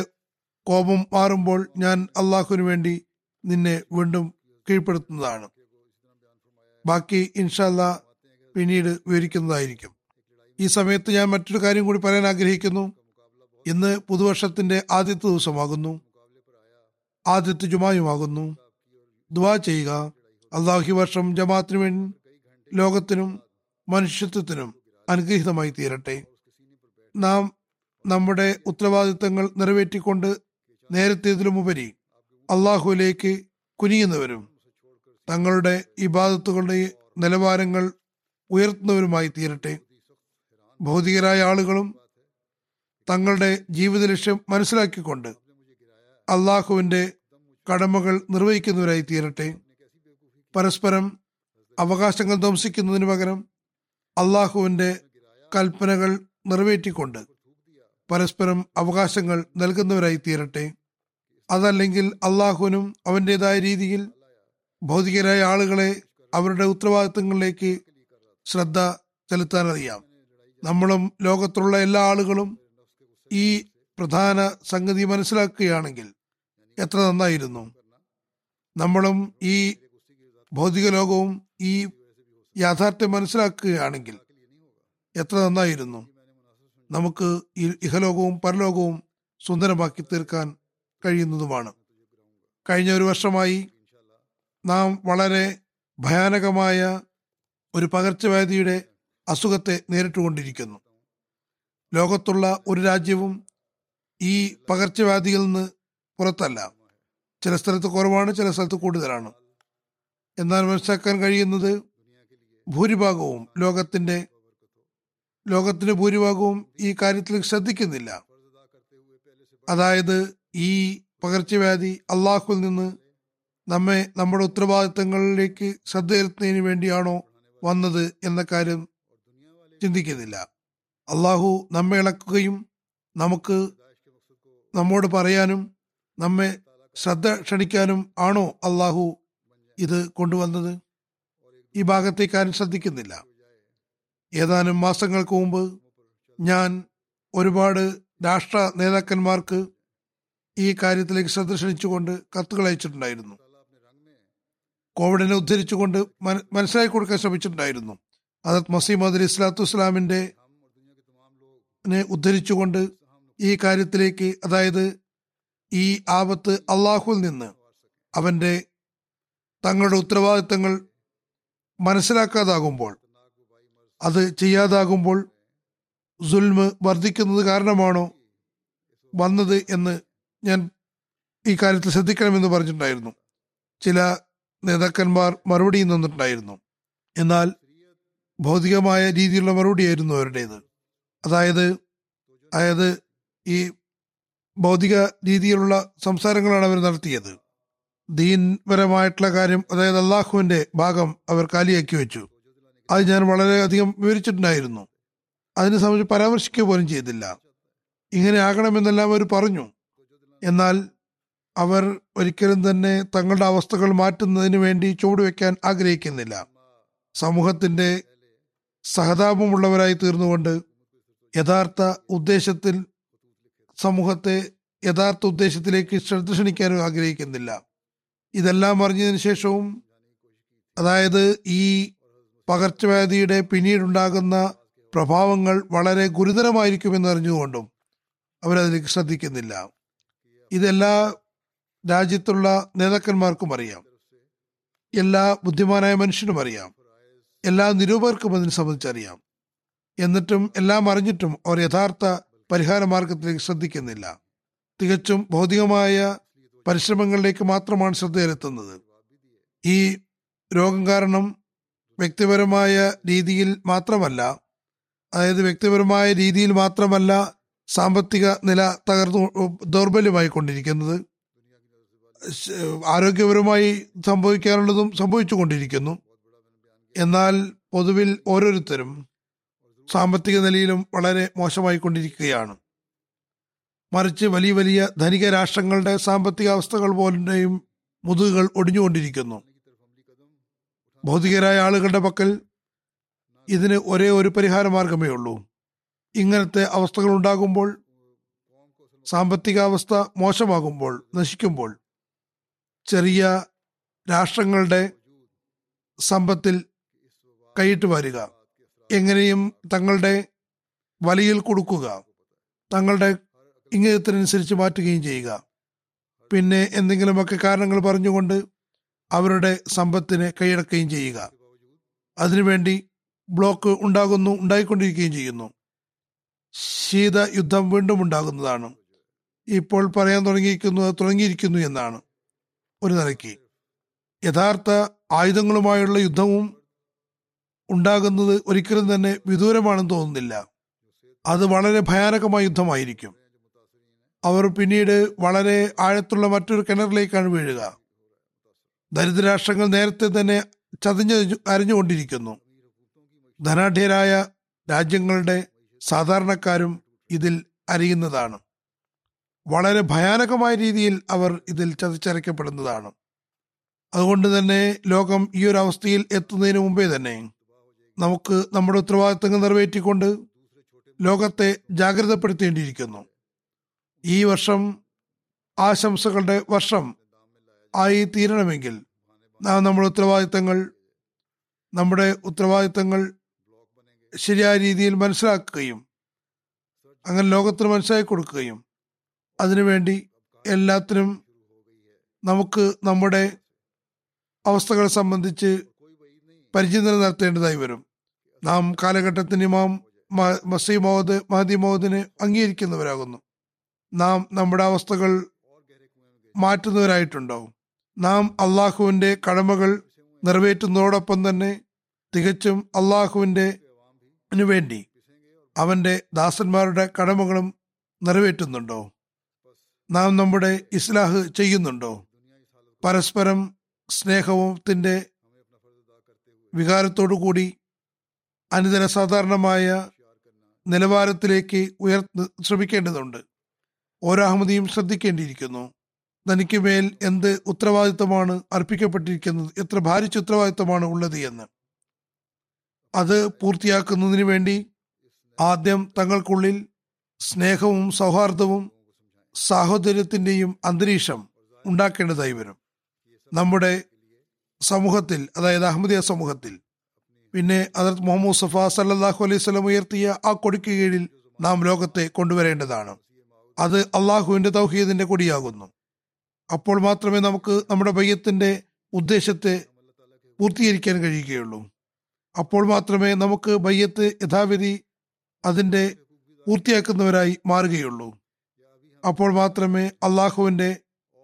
കോപം മാറുമ്പോൾ ഞാൻ അള്ളാഹുവിന് വേണ്ടി നിന്നെ വീണ്ടും കീഴ്പ്പെടുത്തുന്നതാണ്. ബാക്കി ഇൻഷാല്ലാ പിന്നീട് വിവരിക്കുന്നതായിരിക്കും. ഈ സമയത്ത് ഞാൻ മറ്റൊരു കാര്യം കൂടി പറയാൻ ആഗ്രഹിക്കുന്നു. ഇന്ന് പുതുവർഷത്തിന്റെ ആദ്യത്തെ ദിവസമാകുന്നു, ആദ്യത്തെ ജുമായുമാകുന്നു. ദുആ ചെയ്യുക. അള്ളാഹു വർഷം ജമാഅത്തിനു വേണ്ടി ലോകത്തിനും മനുഷ്യത്വത്തിനും അനുഗ്രഹീതമായി തീരട്ടെ. നാം നമ്മുടെ ഉത്തരവാദിത്തങ്ങൾ നിറവേറ്റിക്കൊണ്ട് നേരത്തേതിലുമുപരി അള്ളാഹുലേക്ക് കുനിയുന്നവരും തങ്ങളുടെ ഇബാദത്തുകളുടെ നിലവാരങ്ങൾ ഉയർത്തുന്നവരുമായി തീരട്ടെ. ഭൗതികരായ ആളുകളും തങ്ങളുടെ ജീവിത ലക്ഷ്യം മനസ്സിലാക്കിക്കൊണ്ട് അള്ളാഹുവിൻ്റെ കടമകൾ നിർവഹിക്കുന്നവരായി തീരട്ടെ. പരസ്പരം അവകാശങ്ങൾ ധ്വംസിക്കുന്നതിന് പകരം അള്ളാഹുവിൻ്റെ കൽപ്പനകൾ നിറവേറ്റിക്കൊണ്ട് പരസ്പരം അവകാശങ്ങൾ നൽകുന്നവരായി തീരട്ടെ. അതല്ലെങ്കിൽ അള്ളാഹുവിനും അവൻ്റേതായ രീതിയിൽ ഭൗതികരായ ആളുകളെ അവരുടെ ഉത്തരവാദിത്തങ്ങളിലേക്ക് ശ്രദ്ധ ചെലുത്താനറിയാം. നമ്മളും ലോകത്തുള്ള എല്ലാ ആളുകളും ഈ പ്രധാന സംഗതി മനസ്സിലാക്കുകയാണെങ്കിൽ എത്ര നന്നായിരുന്നു. നമ്മളും ഈ ഭൗതിക ലോകവും ഈ യാഥാർത്ഥ്യം മനസ്സിലാക്കുകയാണെങ്കിൽ എത്ര നന്നായിരുന്നു. നമുക്ക് ഇഹലോകവും പരലോകവും സുന്ദരമാക്കി തീർക്കാൻ കഴിയുന്നതുമാണ്. കഴിഞ്ഞ ഒരു വർഷമായി നാം വളരെ ഭയാനകമായ ഒരു പകർച്ചവ്യാധിയുടെ അസുഖത്തെ നേരിട്ടുകൊണ്ടിരിക്കുന്നു. ലോകത്തുള്ള ഒരു രാജ്യവും ഈ പകർച്ചവ്യാധിയിൽ നിന്ന് പുറത്തല്ല. ചില സ്ഥലത്ത് കുറവാണ്, ചില സ്ഥലത്ത് കൂടുതലാണ്. എന്നാൽ മനസ്സിലാക്കാൻ കഴിയുന്നത് ഭൂരിഭാഗവും ലോകത്തിന്റെ ഭൂരിഭാഗവും ഈ കാര്യത്തിൽ ശ്രദ്ധിക്കുന്നില്ല. അതായത് ഈ പകർച്ചവ്യാധി അള്ളാഹുവിൽ നിന്ന് നമ്മുടെ ഉത്തരവാദിത്തങ്ങളിലേക്ക് ശ്രദ്ധ ചെലുത്തുന്നതിന് വേണ്ടിയാണോ വന്നത് എന്ന കാര്യം ചിന്തിക്കുന്നില്ല. അള്ളാഹു നമ്മെ ഇളക്കുകയും നമ്മോട് പറയാനും നമ്മെ ശ്രദ്ധ ക്ഷണിക്കാനും ആണോ അള്ളാഹു ഇത് കൊണ്ടുവന്നത്? ഈ ഭാഗത്തേക്കാരും ശ്രദ്ധിക്കുന്നില്ല. ഏതാനും മാസങ്ങൾക്ക് മുമ്പ് ഞാൻ ഒരുപാട് രാഷ്ട്ര നേതാക്കന്മാർക്ക് ഈ കാര്യത്തിലേക്ക് ശ്രദ്ധ ക്ഷണിച്ചുകൊണ്ട് കത്തുകൾ അയച്ചിട്ടുണ്ടായിരുന്നു. കോവിഡിനെ ഉദ്ധരിച്ചുകൊണ്ട് മനസ്സിലാക്കി കൊടുക്കാൻ ശ്രമിച്ചിട്ടുണ്ടായിരുന്നു. ഹദരത്ത് മസീഹ് മൗഊദ് ഇസ്ലാത്തു വസ്സലാമിന്റെ ഉദ്ധരിച്ചുകൊണ്ട് ഈ കാര്യത്തിലേക്ക്, അതായത് ഈ ആപത്ത് അള്ളാഹുവിൽ നിന്ന് തങ്ങളുടെ ഉത്തരവാദിത്തങ്ങൾ മനസ്സിലാക്കാതാകുമ്പോൾ, അത് ചെയ്യാതാകുമ്പോൾ സുൽമ് വർദ്ധിക്കുന്നത് കാരണമാണോ വന്നത് എന്ന് ഞാൻ ഈ കാര്യത്തിൽ ശ്രദ്ധിക്കണമെന്ന് പറഞ്ഞിട്ടുണ്ടായിരുന്നു. ചില നേതാക്കന്മാർ മറുപടിയും തന്നിട്ടുണ്ടായിരുന്നു. എന്നാൽ ഭൗതികമായ രീതിയിലുള്ള മറുപടിയായിരുന്നു അവരുടേത്. അതായത് ഈ ഭൗതിക രീതിയിലുള്ള സംസാരങ്ങളാണ് അവർ നടത്തിയത്. ദീൻപരമായിട്ടുള്ള കാര്യം, അതായത് അള്ളാഹുവിന്റെ ഭാഗം അവർ കാലിയാക്കി വെച്ചു. അത് ഞാൻ വളരെയധികം വിവരിച്ചിട്ടുണ്ടായിരുന്നു. അതിനെ സംബന്ധിച്ച് പരാമർശിക്കുക പോലും ചെയ്തില്ല. ഇങ്ങനെ ആകണമെന്നെല്ലാം അവർ പറഞ്ഞു. എന്നാൽ അവർ ഒരിക്കലും തന്നെ തങ്ങളുടെ അവസ്ഥകൾ മാറ്റുന്നതിന് വേണ്ടി ചുവടുവെക്കാൻ ആഗ്രഹിക്കുന്നില്ല. സമൂഹത്തിൻ്റെ സഹതാപമുള്ളവരായി തീർന്നുകൊണ്ട് യഥാർത്ഥ ഉദ്ദേശത്തിൽ സമൂഹത്തെ യഥാർത്ഥ ഉദ്ദേശത്തിലേക്ക് ശ്രദ്ധ ക്ഷണിക്കാനും ആഗ്രഹിക്കുന്നില്ല. ഇതെല്ലാം അറിഞ്ഞതിന് ശേഷവും, അതായത് ഈ പകർച്ചവ്യാധിയുടെ പിന്നീടുണ്ടാകുന്ന പ്രഭാവങ്ങൾ വളരെ ഗുരുതരമായിരിക്കുമെന്നറിഞ്ഞുകൊണ്ടും അവരതിലേക്ക് ശ്രദ്ധിക്കുന്നില്ല. ഇതെല്ലാ രാജ്യത്തുള്ള നേതാക്കന്മാർക്കും അറിയാം, എല്ലാ ബുദ്ധിമാനായ മനുഷ്യനും അറിയാം, എല്ലാ നിരൂപകർക്കും അതിനെ സംബന്ധിച്ചറിയാം. എന്നിട്ടും എല്ലാം അറിഞ്ഞിട്ടും അവർ യഥാർത്ഥ പരിഹാര മാർഗത്തിലേക്ക് ശ്രദ്ധിക്കുന്നില്ല. തികച്ചും ഭൗതികമായ പരിശ്രമങ്ങളിലേക്ക് മാത്രമാണ് ശ്രദ്ധയിലെത്തുന്നത്. ഈ രോഗം കാരണം വ്യക്തിപരമായ രീതിയിൽ മാത്രമല്ല, അതായത് വ്യക്തിപരമായ രീതിയിൽ മാത്രമല്ല സാമ്പത്തിക നില തകർന്നു ദൗർബല്യമായി കൊണ്ടിരിക്കുന്നത്, ആരോഗ്യപരമായി സംഭവിക്കാനുള്ളതും സംഭവിച്ചു കൊണ്ടിരിക്കുന്നു. എന്നാൽ പൊതുവിൽ ഓരോരുത്തരും സാമ്പത്തിക നിലയിലും വളരെ മോശമായി കൊണ്ടിരിക്കുകയാണ്. മറിച്ച് വലിയ വലിയ ധനിക രാഷ്ട്രങ്ങളുടെ സാമ്പത്തിക അവസ്ഥകൾ പോലെയും മുതുകുകൾ ഒടിഞ്ഞുകൊണ്ടിരിക്കുന്നു. ഭൗതികരായ ആളുകളുടെ പക്കൽ ഇതിന് ഒരേ ഒരു പരിഹാര മാർഗമേ ഉള്ളൂ. ഇങ്ങനത്തെ അവസ്ഥകൾ ഉണ്ടാകുമ്പോൾ, സാമ്പത്തികാവസ്ഥ മോശമാകുമ്പോൾ, നശിക്കുമ്പോൾ, ചെറിയ രാഷ്ട്രങ്ങളുടെ സമ്പത്തിൽ കൈയിട്ട് വരിക, എങ്ങനെയും തങ്ങളുടെ വലയിൽ കൊടുക്കുക, തങ്ങളുടെ ഇംഗിതത്തിനനുസരിച്ച് മാറ്റുകയും ചെയ്യുക, പിന്നെ എന്തെങ്കിലുമൊക്കെ കാരണങ്ങൾ പറഞ്ഞുകൊണ്ട് അവരുടെ സമ്പത്തിനെ കൈയടക്കുകയും ചെയ്യുക. അതിനുവേണ്ടി ബ്ലോക്ക് ഉണ്ടായിക്കൊണ്ടിരിക്കുകയും ചെയ്യുന്നു. ശീതയുദ്ധം വീണ്ടും ഉണ്ടാകുന്നതാണ് ഇപ്പോൾ പറയാൻ തുടങ്ങിയിരിക്കുന്നു എന്നാണ്. ഒരു നിലയ്ക്ക് യഥാർത്ഥ ആയുധങ്ങളുമായുള്ള യുദ്ധവും ഉണ്ടാകുന്നത് ഒരിക്കലും തന്നെ വിദൂരമാണെന്ന് തോന്നുന്നില്ല. അത് വളരെ ഭയാനകമായ യുദ്ധമായിരിക്കും. അവർ പിന്നീട് വളരെ ആഴത്തുള്ള മറ്റൊരു കിണറിലേക്കാണ് വീഴുക. ദരിദ്രരാഷ്ട്രങ്ങൾ നേരത്തെ തന്നെ ചതഞ്ഞുകൊണ്ടിരിക്കുന്നു. ധനാഢ്യരായ രാജ്യങ്ങളുടെ സാധാരണക്കാരും ഇതിൽ അറിയുന്നതാണ്. വളരെ ഭയാനകമായ രീതിയിൽ അവർ ഇതിൽ ചതച്ചരയ്ക്കപ്പെടുന്നതാണ്. അതുകൊണ്ട് തന്നെ ലോകം ഈ ഒരു അവസ്ഥയിൽ എത്തുന്നതിന് മുമ്പേ തന്നെ നമുക്ക് നമ്മുടെ ഉത്തരവാദിത്തങ്ങൾ നിറവേറ്റിക്കൊണ്ട് ലോകത്തെ ജാഗ്രതപ്പെടുത്തേണ്ടിയിരിക്കുന്നു. ഈ വർഷം ആശംസകളുടെ വർഷം ആയി തീരണമെങ്കിൽ നാം നമ്മുടെ ഉത്തരവാദിത്തങ്ങൾ ശരിയായ രീതിയിൽ മനസ്സിലാക്കുകയും അങ്ങനെ ലോകത്തിന് മനസ്സിലാക്കി കൊടുക്കുകയും അതിനുവേണ്ടി എല്ലാത്തിനും നമുക്ക് നമ്മുടെ അവസ്ഥകളെ സംബന്ധിച്ച് പരിചിന്തനം നടത്തേണ്ടതായി വരും. നാം കാലഘട്ടത്തിന് ഇമാം മഹദി മൗദിനെ അംഗീകരിക്കുന്നവരാകുന്നു. നാം നമ്മുടെ അവസ്ഥകൾ മാറ്റുന്നവരായിട്ടുണ്ടാവും. നാം അള്ളാഹുവിൻ്റെ കടമകൾ നിറവേറ്റുന്നതോടൊപ്പം തന്നെ തികച്ചും അള്ളാഹുവിൻ്റെ വേണ്ടി അവൻ്റെ ദാസന്മാരുടെ കടമകളും നിറവേറ്റുന്നുണ്ടോ? നാം നമ്മുടെ ഇസ്ലാഹ് ചെയ്യുന്നുണ്ടോ? പരസ്പരം സ്നേഹത്തിൻ്റെ വികാരത്തോടു കൂടി അനുദിന സാധാരണമായ നിലവാരത്തിലേക്ക് ശ്രമിക്കേണ്ടതുണ്ട്. ഓരോ അഹമ്മദിയും ശ്രദ്ധിക്കേണ്ടിയിരിക്കുന്നു തനിക്ക് മേൽ എന്ത് ഉത്തരവാദിത്തമാണ് അർപ്പിക്കപ്പെട്ടിരിക്കുന്നത്, എത്ര ഭാരിച്ച ഉത്തരവാദിത്തമാണ് ഉള്ളത് എന്ന്. അത് പൂർത്തിയാക്കുന്നതിന് വേണ്ടി ആദ്യം തങ്ങൾക്കുള്ളിൽ സ്നേഹവും സൗഹാർദ്ദവും സാഹോദര്യത്തിൻ്റെയും അന്തരീക്ഷം ഉണ്ടാക്കേണ്ടതായി വരും. നമ്മുടെ സമൂഹത്തിൽ, അതായത് അഹമ്മദിയ സമൂഹത്തിൽ, പിന്നെ ഹദ്റത്ത് മുഹമ്മദ് മുസ്തഫ സല്ലല്ലാഹു അലൈഹി വസല്ലം ഉയർത്തിയ ആ കൊടിക്ക് കീഴിൽ നാം ലോകത്തെ കൊണ്ടുവരേണ്ടതാണ്. അത് അള്ളാഹുവിൻ്റെ തൗഹീദിൻ്റെ കൊടിയാകുന്നു. അപ്പോൾ മാത്രമേ നമുക്ക് നമ്മുടെ ബയ്യത്തിൻ്റെ ഉദ്ദേശത്തെ പൂർത്തീകരിക്കാൻ കഴിയുകയുള്ളൂ. അപ്പോൾ മാത്രമേ നമുക്ക് ബയ്യത്ത് യഥാവിധി അതിൻ്റെ പൂർത്തിയാക്കുന്നവരായി മാറുകയുള്ളൂ. അപ്പോൾ മാത്രമേ അള്ളാഹുവിൻ്റെ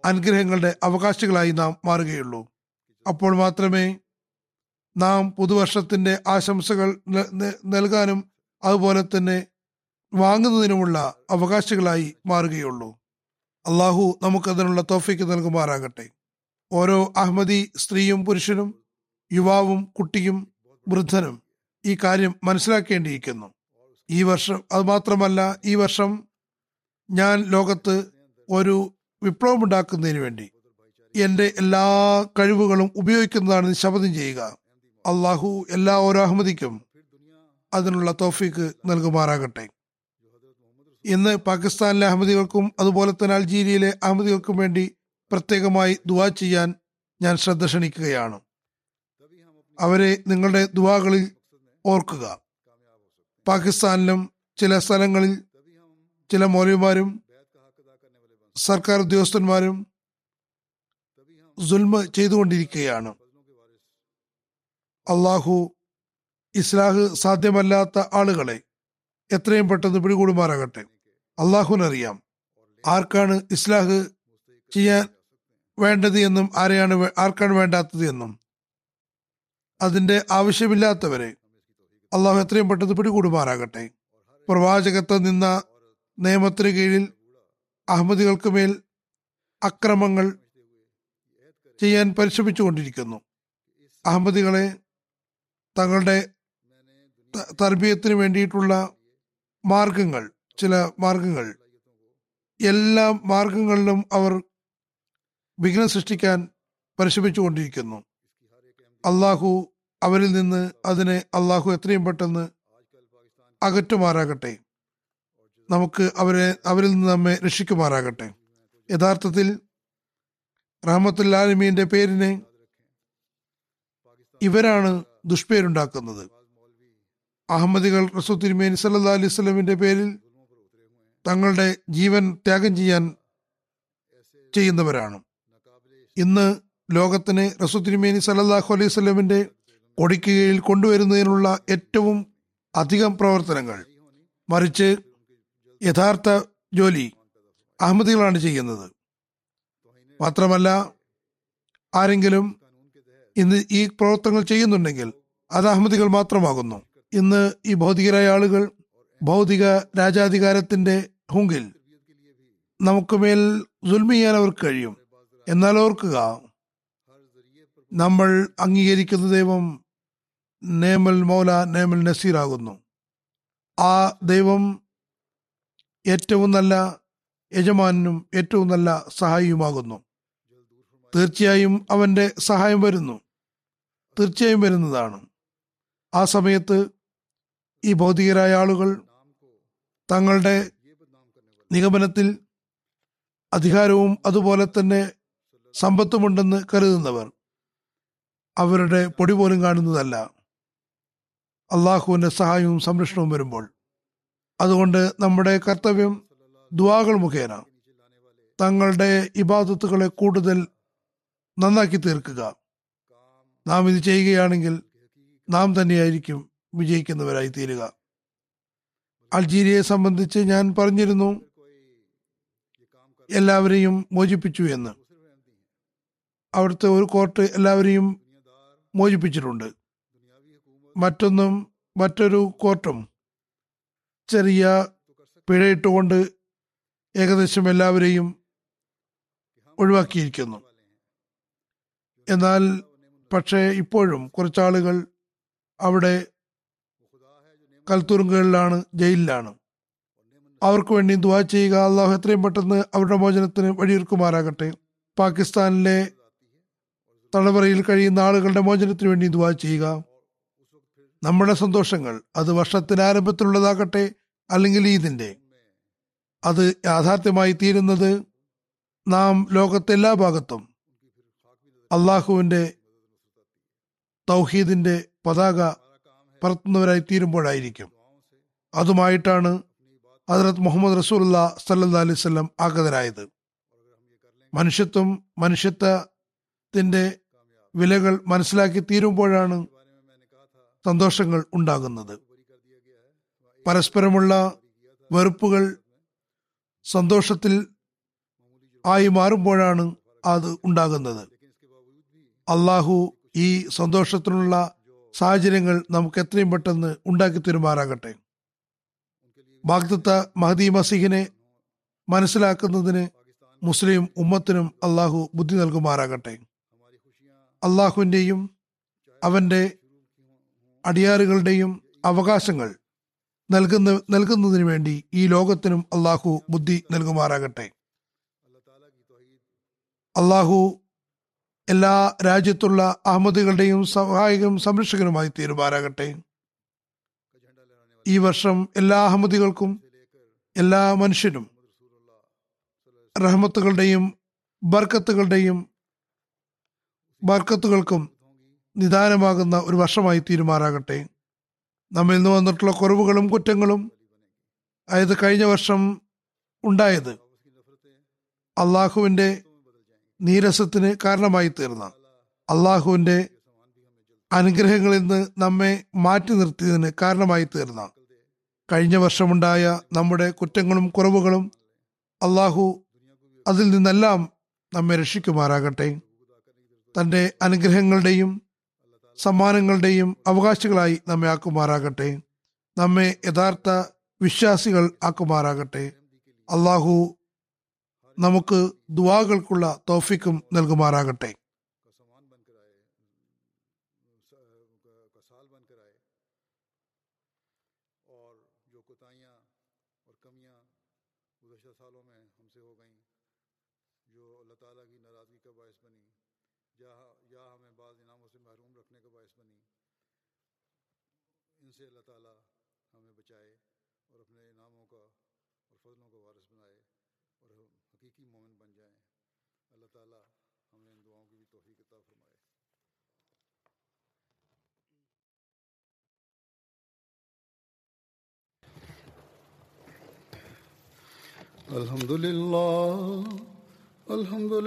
അനുഗ്രഹങ്ങളുടെ അവകാശികളായി നാം മാറുകയുള്ളൂ. അപ്പോൾ മാത്രമേ നാം പുതുവർഷത്തിൻ്റെ ആശംസകൾ നൽകാനും അതുപോലെ തന്നെ വാങ്ങുന്നതിനുമുള്ള അവകാശികളായി മാറുകയുള്ളൂ. അള്ളാഹു നമുക്കതിനുള്ള തൗഫീക്ക് നൽകുമാറാകട്ടെ. ഓരോ അഹമ്മദി സ്ത്രീയും പുരുഷനും യുവാവും കുട്ടിയും വൃദ്ധനും ഈ കാര്യം മനസ്സിലാക്കേണ്ടിയിരിക്കുന്നു. ഈ വർഷം അതുമാത്രമല്ല, ഈ വർഷം ഞാൻ ലോകത്ത് ഒരു വിപ്ലവം ഉണ്ടാക്കുന്നതിന് വേണ്ടി എൻ്റെ എല്ലാ കഴിവുകളും ഉപയോഗിക്കുന്നതാണ് ശപഥം ചെയ്യുക. അള്ളാഹു എല്ലാ ഓരോ അഹമ്മദിക്കും അതിനുള്ള തൗഫീക്ക് നൽകുമാറാകട്ടെ. ഇന്ന് പാകിസ്ഥാനിലെ അഹമ്മദികൾക്കും അതുപോലെ തന്നെ അൾജീരിയയിലെ അഹമ്മദികൾക്കും വേണ്ടി പ്രത്യേകമായി ദുവാ ചെയ്യാൻ ഞാൻ ശ്രദ്ധ ക്ഷണിക്കുകയാണ്. അവരെ നിങ്ങളുടെ ദുവാകളിൽ ഓർക്കുക. പാകിസ്ഥാനിലും ചില സ്ഥലങ്ങളിൽ ചില മൗലവിമാരും സർക്കാർ ഉദ്യോഗസ്ഥന്മാരും സുൽമ ചെയ്തുകൊണ്ടിരിക്കുകയാണ്. അള്ളാഹു ഇസ്ലാഹ് സാധ്യമല്ലാത്ത ആളുകളെ എത്രയും പെട്ടെന്ന് പിടികൂടുമാറാകട്ടെ. അള്ളാഹുവിനറിയാം ആർക്കാണ് ഇസ്ലാഹ് ചെയ്യാൻ വേണ്ടത് എന്നും ആർക്കാണ് വേണ്ടാത്തത് എന്നും. അതിൻ്റെ ആവശ്യമില്ലാത്തവരെ അള്ളാഹു എത്രയും പെട്ടെന്ന് പിടികൂടുമാറാകട്ടെ. പ്രവാചകത്വ നിന്ന നിയമത്തിന് കീഴിൽ അഹമ്മദികൾക്ക് മേൽ അക്രമങ്ങൾ ചെയ്യാൻ പരിശ്രമിച്ചുകൊണ്ടിരിക്കുന്നു. അഹമ്മദികളെ തങ്ങളുടെ തർബീയത്തിന് വേണ്ടിയിട്ടുള്ള ചില മാർഗങ്ങൾ എല്ലാ മാർഗങ്ങളിലും അവർ വിഘ്നം സൃഷ്ടിക്കാൻ പരിശ്രമിച്ചുകൊണ്ടിരിക്കുന്നു. അള്ളാഹു അവരിൽ നിന്ന് അതിനെ അള്ളാഹു എത്രയും പെട്ടെന്ന് അകറ്റുമാറാകട്ടെ. നമുക്ക് അവരിൽ നിന്ന് നമ്മെ രക്ഷിക്കുമാറാകട്ടെ. യഥാർത്ഥത്തിൽ റഹ്മത്തുൽ ആലമീൻ്റെ പേരിനെ ഇവരാണ് ദുഷ്പേരുണ്ടാക്കുന്നത്. അഹമ്മദികൾ റസൂൽ തിരുമേനി സല്ലല്ലാഹു അലൈഹി വസല്ലമിന്റെ പേരിൽ തങ്ങളുടെ ജീവൻ ത്യാഗം ചെയ്യാൻ ചെയ്യുന്നവരാണ്. ഇന്ന് ലോകത്തിന് റസൂൽ തിരുമേനി സല്ലല്ലാഹു അലൈഹി വസല്ലമിന്റെ കൊടിക്ക് കീഴിൽ കൊണ്ടുവരുന്നതിനുള്ള ഏറ്റവും അധികം പ്രവർത്തനങ്ങൾ, മറിച്ച് യഥാർത്ഥ ജോലി അഹമ്മദികളാണ് ചെയ്യുന്നത്. മാത്രമല്ല, ആരെങ്കിലും ഇന്ന് ഈ പ്രവർത്തനങ്ങൾ ചെയ്യുന്നുണ്ടെങ്കിൽ അത് അഹമ്മദികൾ മാത്രമാകുന്നു. ഇന്ന് ഈ ഭൗതികരായ ആളുകൾ ഭൗതിക രാജാധികാരത്തിന്റെ ഹുങ്കിൽ നമുക്ക് മേൽ സുൽമ ചെയ്യാൻ അവർക്ക് കഴിയും. എന്നാൽ ഓർക്കുക, നമ്മൾ അംഗീകരിക്കുന്ന ദൈവം നേമൽ മൗല നേമൽ നസീർ ആകുന്നു. ആ ദൈവം ഏറ്റവും നല്ല യജമാനും ഏറ്റവും നല്ല സഹായിയുമാകുന്നു. തീർച്ചയായും അവൻ്റെ സഹായം വരുന്നു, തീർച്ചയായും വരുന്നതാണ്. ആ സമയത്ത് ഈ ഭൗതികരായ ആളുകൾ തങ്ങളുടെ നിഗമനത്തിൽ അധികാരവും അതുപോലെ തന്നെ സമ്പത്തുമുണ്ടെന്ന് കരുതുന്നവർ അവരുടെ പൊടി പോലും കാണുന്നതല്ല അള്ളാഹുവിൻ്റെ സഹായവും സംരക്ഷണവും വരുമ്പോൾ. അതുകൊണ്ട് നമ്മുടെ കർത്തവ്യം ദുആകൾ മുഖേന തങ്ങളുടെ ഇബാദത്തുകളെ കൂടുതൽ നന്നാക്കി തീർക്കുക. നാം ഇത് ചെയ്യുകയാണെങ്കിൽ നാം തന്നെയായിരിക്കും വിജയിക്കുന്നവരായി തീരുക. അൾജീരിയയെ സംബന്ധിച്ച് ഞാൻ പറഞ്ഞിരുന്നു എല്ലാവരെയും മോചിപ്പിച്ചു എന്ന്. അവിടുത്തെ ഒരു കോർട്ട് എല്ലാവരെയും മോചിപ്പിച്ചിട്ടുണ്ട്. മറ്റൊരു കോർട്ടും ചെറിയ പിഴയിട്ടുകൊണ്ട് ഏകദേശം എല്ലാവരെയും ഒഴിവാക്കിയിരിക്കുന്നു. എന്നാൽ പക്ഷേ ഇപ്പോഴും കുറച്ചാളുകൾ അവിടെ കൽത്തുറുങ്കുകളിലാണ്, ജയിലിലാണ്. അവർക്ക് വേണ്ടി ദുആ ചെയ്യുക. അള്ളാഹു എത്രയും പെട്ടെന്ന് അവരുടെ മോചനത്തിന് വഴിയൊരുക്കുമാറാകട്ടെ. പാകിസ്ഥാനിലെ തടവറയിൽ കഴിയുന്ന ആളുകളുടെ മോചനത്തിന് വേണ്ടി ദുആ ചെയ്യുക. നമ്മുടെ സന്തോഷങ്ങൾ അത് വർഷത്തിന് ആരംഭത്തിലുള്ളതാകട്ടെ അല്ലെങ്കിൽ ഈദിൻ്റെ, അത് യാഥാർത്ഥ്യമായി തീരുന്നത് നാം ലോകത്തെല്ലാ ഭാഗത്തും അള്ളാഹുവിൻ്റെ തൗഹീദിൻ്റെ പതാക പറത്തുന്നവരായി തീരുമ്പോഴായിരിക്കും. അതുമായിട്ടാണ് ഹദ്റത്ത് മുഹമ്മദ് റസൂലുള്ള സല്ലല്ലാഹു അലൈഹി വസല്ലം ആഗതനായത്. മനുഷ്യത്വം മനുഷ്യത്വത്തിൻ്റെ വിലകൾ മനസ്സിലാക്കി തീരുമ്പോഴാണ് സന്തോഷങ്ങൾ ഉണ്ടാകുന്നത്. പരസ്പരമുള്ള വെറുപ്പുകൾ സന്തോഷത്തിൽ ആയി മാറുമ്പോഴാണ് അത് ഉണ്ടാകുന്നത്. അള്ളാഹു ഈ സന്തോഷത്തിനുള്ള സാഹചര്യങ്ങൾ നമുക്ക് എത്രയും പെട്ടെന്ന് ഉണ്ടാക്കി തീരുമാറാകട്ടെ. ബാഗ്ദത്ത മഹദി മസീഹിനെ മനസ്സിലാക്കുന്നതിന് മുസ്ലിം ഉമ്മത്തിനും അള്ളാഹു ബുദ്ധി നൽകുമാറാകട്ടെ. അള്ളാഹുവിൻ്റെയും അവൻ്റെ അടിയാറുകളുടെയും അവകാശങ്ങൾ നൽകുന്നതിന് വേണ്ടി ഈ ലോകത്തിനും അള്ളാഹു ബുദ്ധി നൽകുമാറാകട്ടെ. അള്ളാഹു എല്ലാ രാജ്യത്തുള്ള അഹമ്മദികളുടെയും സഹായകനും സംരക്ഷകനുമായി തീരുമാറാകട്ടെ. ഈ വർഷം എല്ലാ അഹമ്മദികൾക്കും എല്ലാ മനുഷ്യനും റഹ്മത്തുകളുടെയും ബർക്കത്തുകൾക്കും നിദാനമാകുന്ന ഒരു വർഷമായി തീരുമാറാകട്ടെ. നമ്മിൽ നിന്ന് വന്നിട്ടുള്ള കുറവുകളും കുറ്റങ്ങളും അതായത് കഴിഞ്ഞ വർഷം ഉണ്ടായത് അള്ളാഹുവിൻ്റെ നീരസത്തിന് കാരണമായി തീർന്ന അള്ളാഹുവിൻ്റെ അനുഗ്രഹങ്ങളിൽ നിന്ന് നമ്മെ മാറ്റി നിർത്തിയതിന് കാരണമായി തീർന്ന കഴിഞ്ഞ വർഷമുണ്ടായ നമ്മുടെ കുറ്റങ്ങളും കുറവുകളും അള്ളാഹു അതിൽ നിന്നെല്ലാം നമ്മെ രക്ഷിക്കുമാറാകട്ടെ. തൻ്റെ അനുഗ്രഹങ്ങളുടെയും സമ്മാനങ്ങളുടെയും അവകാശികളായി നമ്മെ ആക്കുമാറാകട്ടെ. നമ്മെ യഥാർത്ഥ വിശ്വാസികൾ ആക്കുമാറാകട്ടെ. അള്ളാഹു നമുക്ക് ദുആകൾക്കുള്ള തൗഫീഖും നൽകുമാറാകട്ടെ. الحمد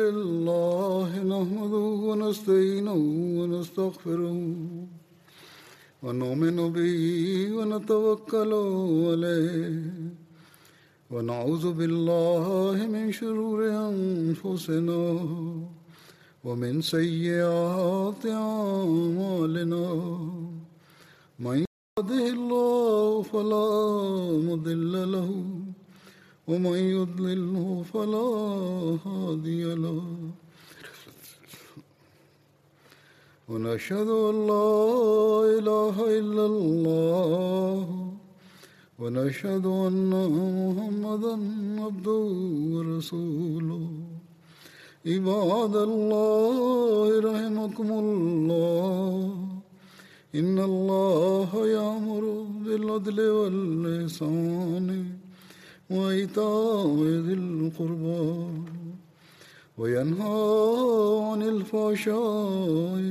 لله نحمده ونستعينه ونستغفره ونؤمن به ونتوكل عليه ونعوذ بالله من شرور أنفسنا ومن سيئات أعمالنا من يهده الله فلا مضل له ومن يضلله فلا هادي له ونشهد أن لا إله إلا الله ونشهد أن محمدا عبده ورسوله عباد الله رحمكم الله إن الله يأمر بالعدل والإحسان وإيتاء ذي القربى وينهى عن الفحشاء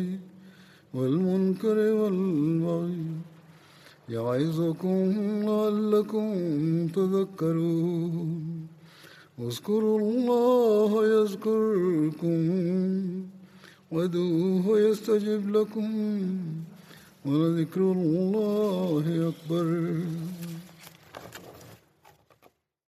والمنكر والبغي يعظكم لعلكم تذكرون اذكروا الله يذكركم وادعوه يستجب لكم ولذكر الله أكبر